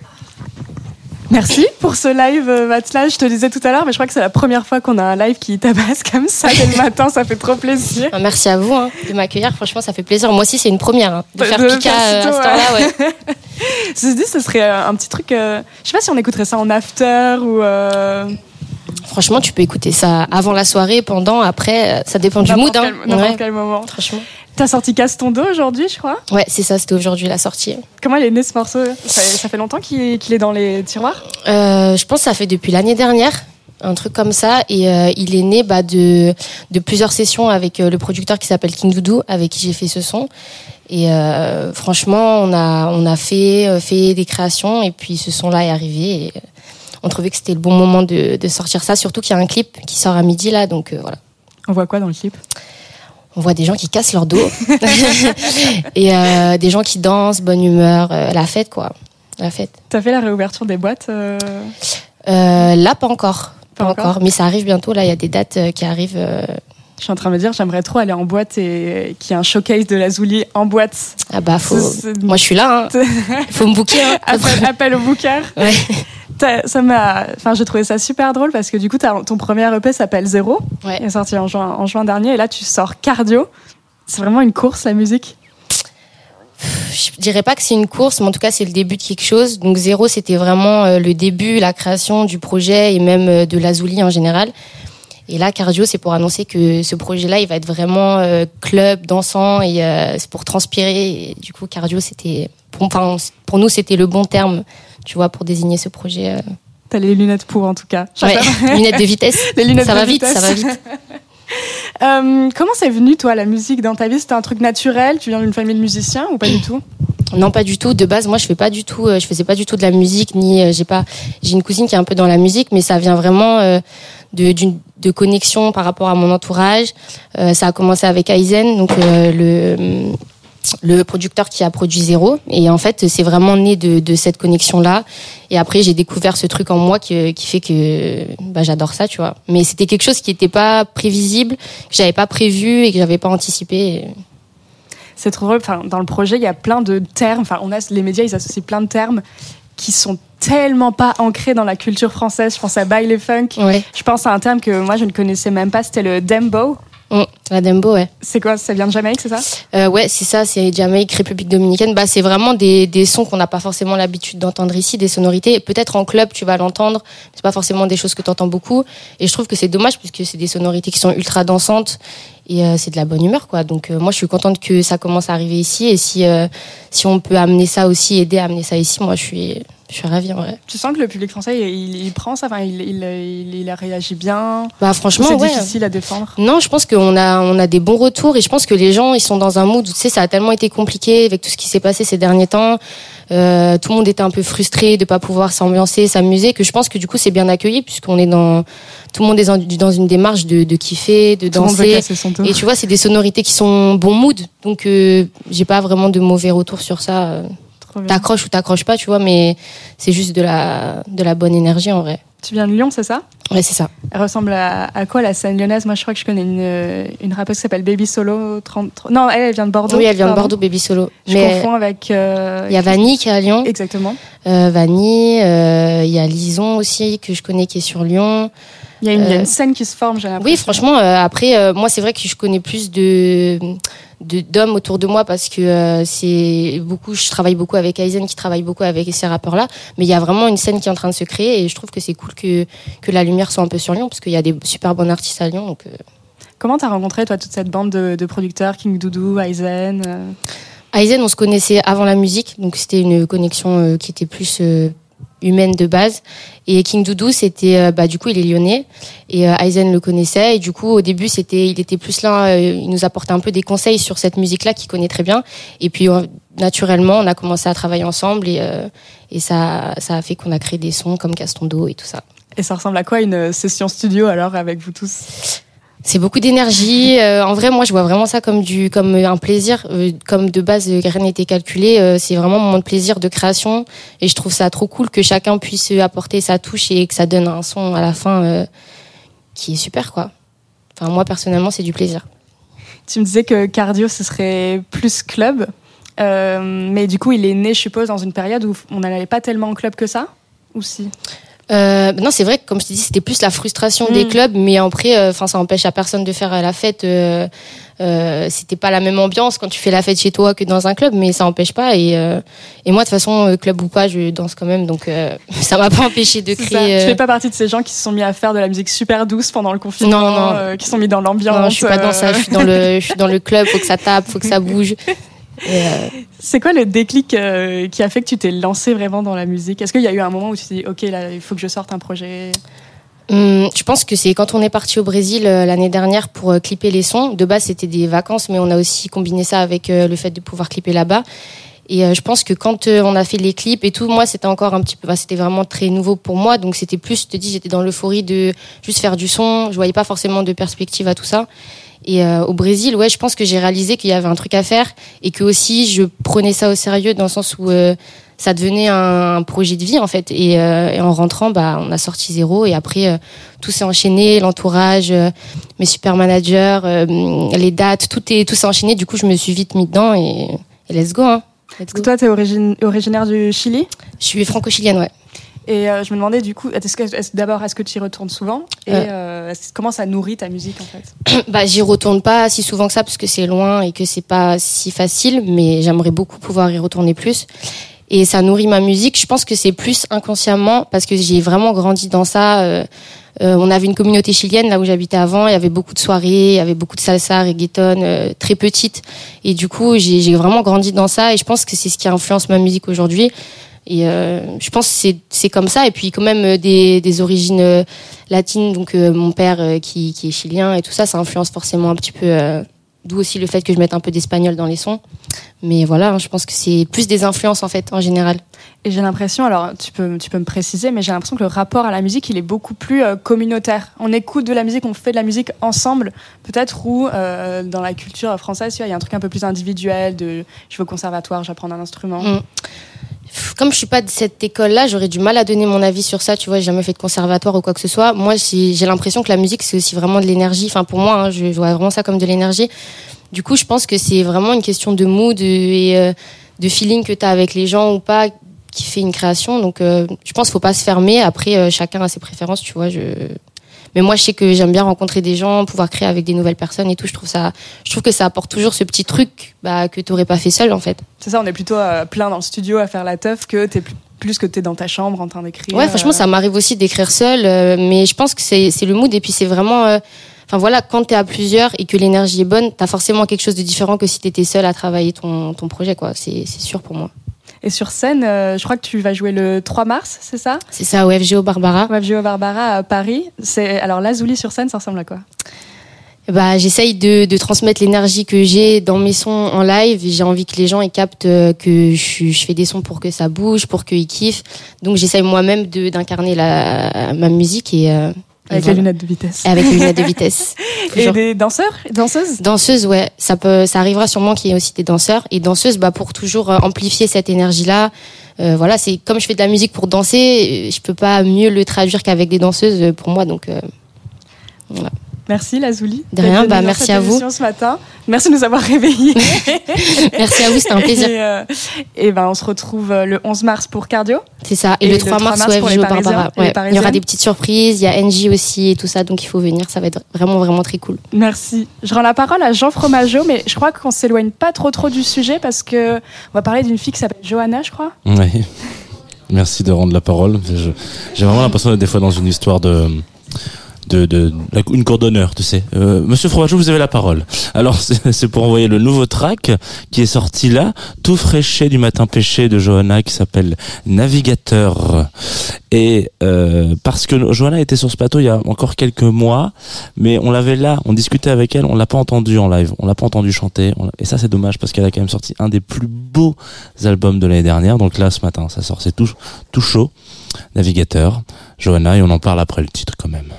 Merci pour ce live, Matla. Je te disais tout à l'heure, mais je crois que c'est la première fois qu'on a un live qui tabasse comme ça dès le matin. Ça fait trop plaisir. Merci à vous de m'accueillir. Franchement, ça fait plaisir. Moi aussi, c'est une première de faire Pika à ce temps-là. Ouais. Je me suis dit, ce serait un petit truc. Je sais pas si on écouterait ça en after ou. Franchement, tu peux écouter ça avant la soirée, pendant, après. Ça dépend du mood. N'importe quel moment. Franchement. T'as sorti Casse ton dos aujourd'hui, je crois. Ouais, c'est ça, c'était aujourd'hui la sortie. Comment il est né ce morceau ? Ça fait longtemps qu'il est dans les tiroirs ? Je pense que ça fait depuis l'année dernière. un truc comme ça, et il est né de plusieurs sessions avec le producteur qui s'appelle King Doudou, avec qui j'ai fait ce son. Et franchement, on a fait des créations, et puis ce son-là est arrivé, et on trouvait que c'était le bon moment de sortir ça, surtout qu'il y a un clip qui sort à midi là, donc voilà. On voit quoi dans le clip ? On voit des gens qui cassent leur dos et des gens qui dansent, bonne humeur, la fête quoi, la fête. T'as fait la réouverture des boîtes Là pas encore, mais ça arrive bientôt. Là il y a des dates qui arrivent. Je suis en train de me dire, j'aimerais trop aller en boîte et qu'il y ait un showcase de Lazuli en boîte. Ah bah faut, moi je suis là, hein. Faut me booker. Hein. Appel au booker. Ouais. J'ai trouvé ça super drôle parce que du coup, ton premier EP s'appelle Zéro, ouais. Il est sorti en juin dernier, et là tu sors Cardio. C'est vraiment une course, la musique? Je dirais pas que c'est une course, mais en tout cas c'est le début de quelque chose. Donc Zéro, c'était vraiment le début, la création du projet et même de Lazuli en général. Et là, Cardio, c'est pour annoncer que ce projet-là, il va être vraiment club, dansant, et c'est pour transpirer. Et du coup, Cardio, c'était pour nous, c'était le bon terme, tu vois, pour désigner ce projet. T'as les lunettes pour, en tout cas. Ouais, lunettes de vitesse. Les lunettes ça de va vitesse. Vite, ça va vite. Comment c'est venu, toi, la musique dans ta vie ? C'était un truc naturel ? Tu viens d'une famille de musiciens ou pas du tout ? Non, pas du tout. De base, moi, je faisais pas du tout de la musique, ni j'ai une cousine qui est un peu dans la musique, mais ça vient vraiment de connexion par rapport à mon entourage. Ça a commencé avec Aizen, donc le producteur qui a produit Zéro, et en fait, c'est vraiment né de cette connexion-là. Et après, j'ai découvert ce truc en moi qui fait que j'adore ça, tu vois. Mais c'était quelque chose qui n'était pas prévisible, que j'avais pas prévu et que j'avais pas anticipé. C'est trop drôle. Dans le projet, il y a plein de termes. Les médias, ils associent plein de termes qui sont tellement pas ancrés dans la culture française. Je pense à Baile Funk. Ouais. Je pense à un terme que moi, je ne connaissais même pas. C'était le dembow. La dembow, ouais. C'est quoi ? Ça vient de Jamaïque, c'est ça ? Ouais, c'est ça. C'est Jamaïque, République Dominicaine. C'est vraiment des sons qu'on n'a pas forcément l'habitude d'entendre ici, des sonorités. Peut-être en club, tu vas l'entendre. C'est pas forcément des choses que tu entends beaucoup. Et je trouve que c'est dommage parce que c'est des sonorités qui sont ultra dansantes. Et c'est de la bonne humeur, quoi. Donc moi, je suis contente que ça commence à arriver ici. Et si on peut amener ça aussi, aider à amener ça ici, moi, je suis ravie, en vrai. Tu sens que le public français, il prend ça, il réagit bien. Franchement, c'est difficile à défendre. Non, je pense qu'on a des bons retours, et je pense que les gens, ils sont dans un mood où, tu sais, ça a tellement été compliqué avec tout ce qui s'est passé ces derniers temps. Tout le monde était un peu frustré de pas pouvoir s'ambiancer, s'amuser, que je pense que du coup c'est bien accueilli, puisqu'on est tout le monde est dans une démarche de kiffer, de danser. Et tu vois, c'est des sonorités qui sont bon mood, donc j'ai pas vraiment de mauvais retours sur ça. T'accroches ou t'accroches pas, tu vois, mais c'est juste de la bonne énergie, en vrai. Tu viens de Lyon, c'est ça ? Ouais, c'est ça. Elle ressemble à quoi, la scène lyonnaise ? Moi, je crois que je connais une rappeuse qui s'appelle Baby Solo. Non, elle vient de Bordeaux. Oui, elle vient de Bordeaux, Baby Solo. Je confonds avec... Il y a Vanny qui est à Lyon. Exactement. Vanny, il y a Lison aussi, que je connais, qui est sur Lyon. Il y a une scène qui se forme, j'ai l'impression. Oui, franchement, après, moi, c'est vrai que je connais plus d'hommes autour de moi, parce que je travaille beaucoup avec Aizen, qui travaille beaucoup avec ces rappeurs là, mais il y a vraiment une scène qui est en train de se créer, et je trouve que c'est cool que la lumière soit un peu sur Lyon, parce qu'il y a des super bons artistes à Lyon. Donc comment t'as rencontré, toi, toute cette bande de producteurs, King Doudou, Aizen? Aizen, on se connaissait avant la musique, donc c'était une connexion qui était plus humaine de base. Et King Doudou, c'était du coup, il est lyonnais, et Aizen le connaissait, et du coup au début il était plus là, il nous apportait un peu des conseils sur cette musique là qu'il connaît très bien, et puis naturellement on a commencé à travailler ensemble, et ça a fait qu'on a créé des sons comme Castondo et tout ça. Et ça ressemble à quoi, une session studio alors avec vous tous ? C'est beaucoup d'énergie. En vrai, moi, je vois vraiment ça comme un plaisir. Comme de base, rien n'était calculé. C'est vraiment mon moment de plaisir, de création. Et je trouve ça trop cool que chacun puisse apporter sa touche et que ça donne un son à la fin qui est super, quoi. Enfin, moi, personnellement, c'est du plaisir. Tu me disais que Cardio, ce serait plus club. Mais du coup, il est né, je suppose, dans une période où on n'allait pas tellement en club que ça, ou si ? Non, c'est vrai que, comme je te dis, c'était plus la frustration des clubs, mais après, ça empêche à personne de faire la fête. C'était pas la même ambiance quand tu fais la fête chez toi que dans un club, mais ça empêche pas. Et moi, de toute façon, club ou pas, je danse quand même, donc ça m'a pas empêché de créer. Tu fais pas partie de ces gens qui se sont mis à faire de la musique super douce pendant le confinement, non. Qui sont mis dans l'ambiance. Non, je suis pas dans ça. Je suis dans le club. Faut que ça tape, faut que ça bouge. C'est quoi le déclic qui a fait que tu t'es lancée vraiment dans la musique ? Est-ce qu'il y a eu un moment où tu t'es dit, ok, là, il faut que je sorte un projet ? Je pense que c'est quand on est parti au Brésil l'année dernière pour clipper les sons. De base, c'était des vacances, mais on a aussi combiné ça avec le fait de pouvoir clipper là-bas. Et je pense que quand on a fait les clips et tout, moi, c'était encore un petit peu... c'était vraiment très nouveau pour moi. Donc, c'était plus, je te dis, j'étais dans l'euphorie de juste faire du son. Je voyais pas forcément de perspective à tout ça. Et au Brésil, ouais, je pense que j'ai réalisé qu'il y avait un truc à faire et que aussi, je prenais ça au sérieux dans le sens où... ça devenait un projet de vie en fait et en rentrant on a sorti zéro et après tout s'est enchaîné, l'entourage, mes super managers, les dates, tout s'est enchaîné. Du coup je me suis vite mis dedans et let's go hein. Let's go. Toi t'es originaire du Chili? Je suis franco-chilienne, ouais. Et je me demandais du coup, est-ce que tu y retournes souvent et comment ça nourrit ta musique en fait? J'y retourne pas si souvent que ça parce que c'est loin et que c'est pas si facile, mais j'aimerais beaucoup pouvoir y retourner plus. Et ça nourrit ma musique. Je pense que c'est plus inconsciemment parce que j'ai vraiment grandi dans ça. On avait une communauté chilienne là où j'habitais avant. Il y avait beaucoup de soirées, il y avait beaucoup de salsa, reggaeton, très petite. Et du coup, j'ai vraiment grandi dans ça. Et je pense que c'est ce qui influence ma musique aujourd'hui. Et je pense que c'est comme ça. Et puis quand même des origines latines. Donc mon père qui est chilien et tout ça, ça influence forcément un petit peu. D'où aussi le fait que je mette un peu d'espagnol dans les sons. Mais voilà, je pense que c'est plus des influences en fait, en général. Et j'ai l'impression, alors tu peux me préciser, mais j'ai l'impression que le rapport à la musique, il est beaucoup plus communautaire. On écoute de la musique, on fait de la musique ensemble, peut-être, ou dans la culture française, il y a un truc un peu plus individuel, de je vais au conservatoire, j'apprends un instrument. Comme je suis pas de cette école-là, j'aurais du mal à donner mon avis sur ça, tu vois, j'ai jamais fait de conservatoire ou quoi que ce soit. Moi, j'ai l'impression que la musique, c'est aussi vraiment de l'énergie. Enfin, pour moi, hein, je vois vraiment ça comme de l'énergie. Du coup, je pense que c'est vraiment une question de mood et de feeling que t'as avec les gens ou pas qui fait une création. Donc, je pense qu'il faut pas se fermer. Après, chacun a ses préférences, tu vois. Mais moi, je sais que j'aime bien rencontrer des gens, pouvoir créer avec des nouvelles personnes et tout. Je trouve que ça apporte toujours ce petit truc que t'aurais pas fait seul, en fait. C'est ça, on est plutôt plein dans le studio à faire la teuf que t'es plus que t'es dans ta chambre en train d'écrire. Ouais, franchement, ça m'arrive aussi d'écrire seule, mais je pense que c'est le mood et puis c'est vraiment... Enfin voilà, quand t'es à plusieurs et que l'énergie est bonne, t'as forcément quelque chose de différent que si t'étais seule à travailler ton projet, quoi. C'est sûr pour moi. Et sur scène, je crois que tu vas jouer le 3 mars, c'est ça? C'est ça, au FGO Barbara. Au FGO Barbara à Paris. Alors Lazuli sur scène, ça ressemble à quoi? J'essaye de transmettre l'énergie que j'ai dans mes sons en live. J'ai envie que les gens ils captent que je fais des sons pour que ça bouge, pour qu'ils kiffent. Donc j'essaye moi-même d'incarner ma musique avec les lunettes de vitesse. Et avec les lunettes de vitesse. Et des danseurs, danseuses? Danseuses, ouais. Ça arrivera sûrement qu'il y ait aussi des danseurs et danseuses, pour toujours amplifier cette énergie-là. Voilà, c'est comme je fais de la musique pour danser, je peux pas mieux le traduire qu'avec des danseuses pour moi, donc voilà. Merci Lazuli. De rien, merci à vous. Ce matin. Merci de nous avoir réveillés. Merci à vous, c'était un plaisir. Et on se retrouve le 11 mars pour Cardio. C'est ça, et le 3 mars pour FGO Barbara. Ouais. Il y aura des petites surprises, il y a NJ aussi et tout ça, donc il faut venir, ça va être vraiment, vraiment très cool. Merci. Je rends la parole à Jean Fromageau, mais je crois qu'on s'éloigne pas trop du sujet parce qu'on va parler d'une fille qui s'appelle Johanna, je crois. Oui, merci de rendre la parole. J'ai vraiment l'impression d'être des fois dans une histoire une corde d'honneur, tu sais. Monsieur Fromageau, vous avez la parole. Alors, c'est pour envoyer le nouveau track qui est sorti là, tout fraîché du matin pêché de Johanna, qui s'appelle Navigateur. Et parce que Johanna était sur ce plateau il y a encore quelques mois, mais on l'avait là, on discutait avec elle, on l'a pas entendue en live, on l'a pas entendue chanter, et ça c'est dommage parce qu'elle a quand même sorti un des plus beaux albums de l'année dernière. Donc là, ce matin, ça sort, c'est tout chaud, Navigateur, Johanna, et on en parle après le titre quand même.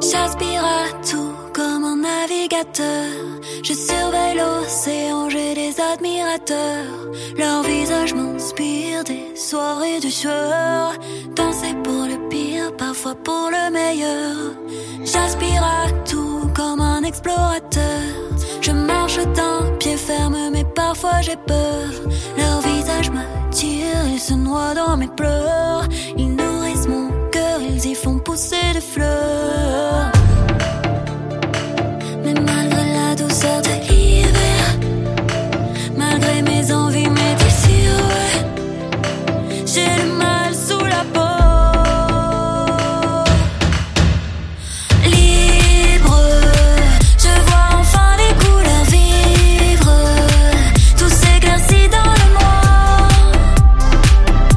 J'aspire à tout comme un navigateur. Je surveille l'océan, j'ai des admirateurs. Leur visage m'inspire des soirées de sueur. Danser pour le pire, parfois pour le meilleur. J'aspire à tout comme un explorateur. Je marche d'un pied ferme, mais parfois j'ai peur. Leur visage m'attire, ils se noient dans mes pleurs. Ils nourrissent mon cœur, ils y font pousser des fleurs. Mais malgré la douceur de l'hiver, malgré mes envies, mes désirs, j'ai le mal sous la peau. Libre, je vois enfin les couleurs vivre, tout s'éclaircit dans le moi.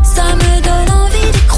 Ça me donne envie d'y croire.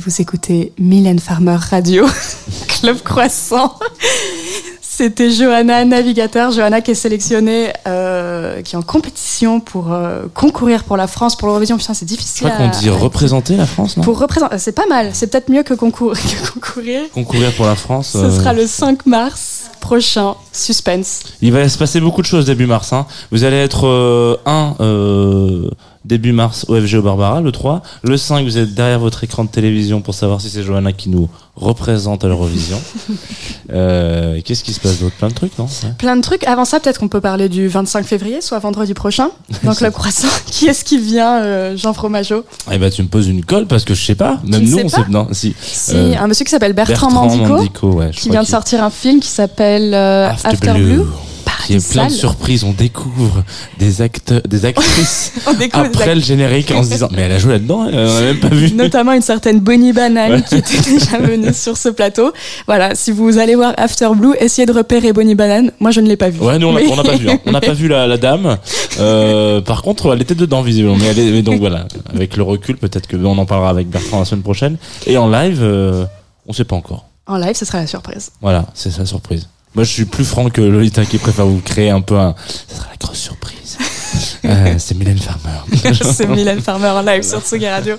vous écoutez Mylène Farmer Radio, Club Croissant. C'était Johanna, Navigateur. Johanna qui est sélectionnée, qui est en compétition pour concourir pour la France, pour l'Eurovision. Putain, c'est difficile. Je crois qu'on dit représenter la France, non ? Pour représenter, c'est pas mal. C'est peut-être mieux que concourir. Concourir pour la France. Ce sera le 5 mars prochain. Suspense. Il va se passer beaucoup de choses début mars. Hein. Vous allez être début mars au FGO Barbara, le 3. Le 5, vous êtes derrière votre écran de télévision pour savoir si c'est Johanna qui nous représente à l'Eurovision. Qu'est-ce qui se passe d'autre ? Plein de trucs, non ? Ouais. Plein de trucs. Avant ça, peut-être qu'on peut parler du 25 février, soit vendredi prochain. Donc le croissant, qui est-ce qui vient, Jean Fromageau ? Eh ben, tu me poses une colle parce que je sais pas. Même nous, on sait pas. Non, si un monsieur qui s'appelle Bertrand Mandico ouais, qui vient de sortir un film qui s'appelle After Blue. Il y a plein de surprises, on découvre des acteurs, des actrices après le générique en se disant mais elle a joué là-dedans, elle, on l'a même pas vu. Notamment une certaine Bonnie Banane qui était déjà venue sur ce plateau. Voilà, si vous allez voir After Blue, essayez de repérer Bonnie Banane. Moi je ne l'ai pas vue. Ouais, nous on n'a pas vu. Hein. On n'a pas vu la dame. Par contre, elle était dedans visiblement. Mais donc voilà, avec le recul, peut-être que on en parlera avec Bertrand la semaine prochaine. Et en live, on ne sait pas encore. En live, ce sera la surprise. Voilà, c'est sa surprise. Moi, je suis plus franc que Lolita qui préfère vous créer un peu un... Ça sera la grosse surprise. C'est Mylène Farmer. C'est Mylène Farmer en live sur Tsugi Radio.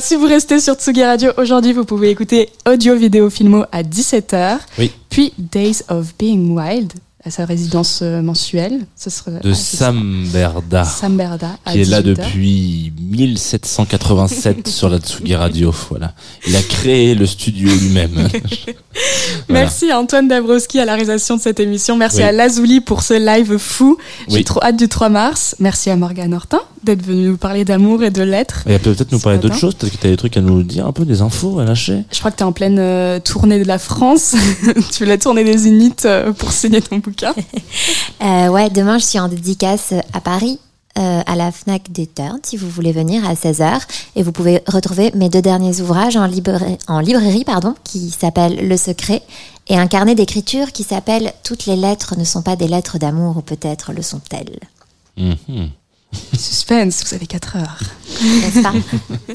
Si vous restez sur Tsugi Radio, aujourd'hui, vous pouvez écouter Audio Vidéo Filmo à 17h. Oui. Puis Days of Being Wild à sa résidence mensuelle. Ce sera de Sam Berda qui est là depuis 1787 sur la Tsugi Radio. Voilà. Il a créé le studio lui-même. Voilà. Merci à Antoine Dabrowski à la réalisation de cette émission. Merci à Lazuli pour ce live fou. J'ai trop hâte du 3 mars. Merci à Morgane Ortin d'être venue nous parler d'amour et de lettres. Et peut-être nous parler d'autres choses. Peut-être que tu as des trucs à nous dire, un peu des infos à lâcher. Je crois que tu es en pleine tournée de la France. Tu la tournée des Zéniths pour signer ton bouquin. Demain je suis en dédicace à Paris, à la Fnac des Ternes, si vous voulez venir à 16h. Et vous pouvez retrouver mes 2 derniers ouvrages en librairie, qui s'appelle Le Secret et un carnet d'écriture qui s'appelle Toutes les lettres ne sont pas des lettres d'amour, ou peut-être le sont-elles. Suspense, vous avez 4 heures. N'est-ce pas ?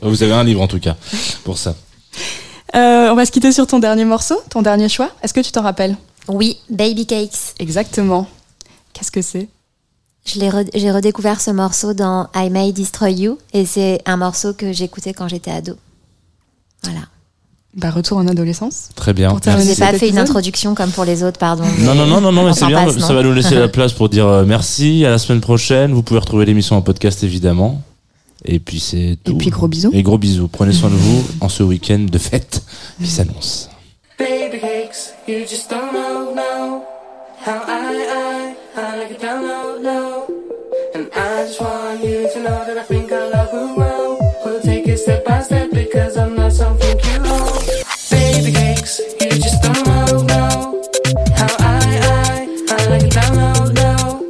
Vous avez un livre en tout cas, pour ça. On va se quitter sur ton dernier morceau, ton dernier choix. Est-ce que tu t'en rappelles ? Oui, Baby Cakes. Exactement. Qu'est-ce que c'est ? J'ai redécouvert ce morceau dans I May Destroy You et c'est un morceau que j'écoutais quand j'étais ado. Voilà. Bah, retour en adolescence. Très bien. Je n'ai pas fait une introduction comme pour les autres, pardon. Non, mais c'est bien, ça va nous laisser la place pour dire merci, à la semaine prochaine. Vous pouvez retrouver l'émission en podcast évidemment. Et puis c'est tout. Et puis gros bisous. Et gros bisous. Prenez soin de vous en ce week-end de fête qui s'annonce. Baby cakes, you just don't know how I like it down low. And I just want you to know that I think I love you well. We'll take it step by step because I'm not something you know. Baby cakes, you just don't know how I like it down low.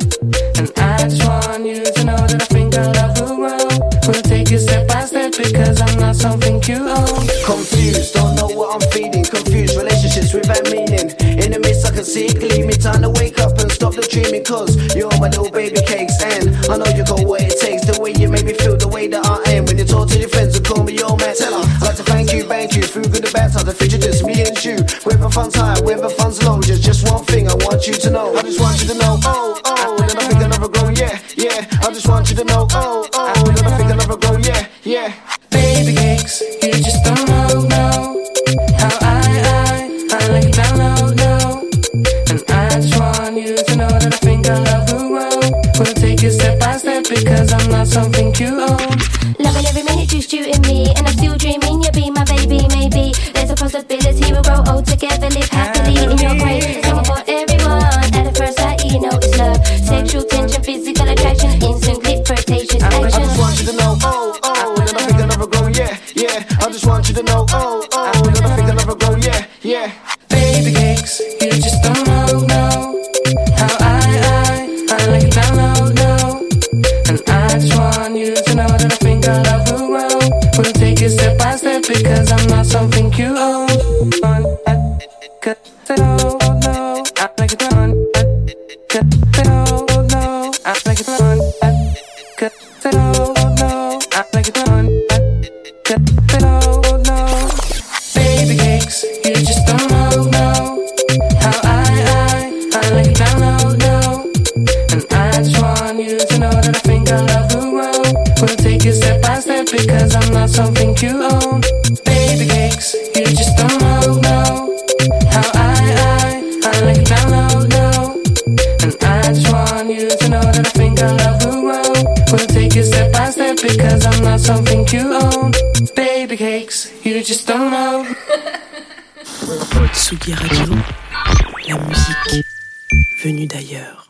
And I just want you to know that I think I love you well. We'll take it step by step because I'm not something you own. Confused, don't know what I'm feeling. Confused relationships without meaning. In the midst I can see it gleaming. Time to wake up and stop the dreaming. Cause you're my little baby cakes and I know you got what it takes. The way you make me feel, the way that I am. When you talk to your friends and call me your man, tell her I'd like to thank you through good and bad times. The future just me and you. With a fun time, with a fun slow. Just one thing I want you to know. I just want you to know, oh. And then I think I'll never grow, yeah. I just want you to know, oh. And then I think I'll never grow, yeah. Baby cakes, you just don't know how I like it down low. And I just want you to know that I think I love the world. We'll take it step by step because I'm not something you own. Loving every minute just you and me, and I'm still dreaming you'll be my baby, maybe. There's a possibility we'll grow old together, live happily in your grave. It's over for everyone, at the first sight you know it's love. Sexual tension, physical attraction, instantly flirtatious action. I just want you to know, oh, and I think I'll never grow, yeah. I just want you to know, oh, and I think I'll never grow, yeah. Baby cakes, you just don't know how I like it down low. And I just want you to 'cause I'm not something you own. Baby cakes, you just don't know how I like it down low, low. And I just want you to know that I think I love the road. We'll take it step by step because I'm not something you own. Baby cakes, you just don't know. Tsugi Radio, la musique venue d'ailleurs.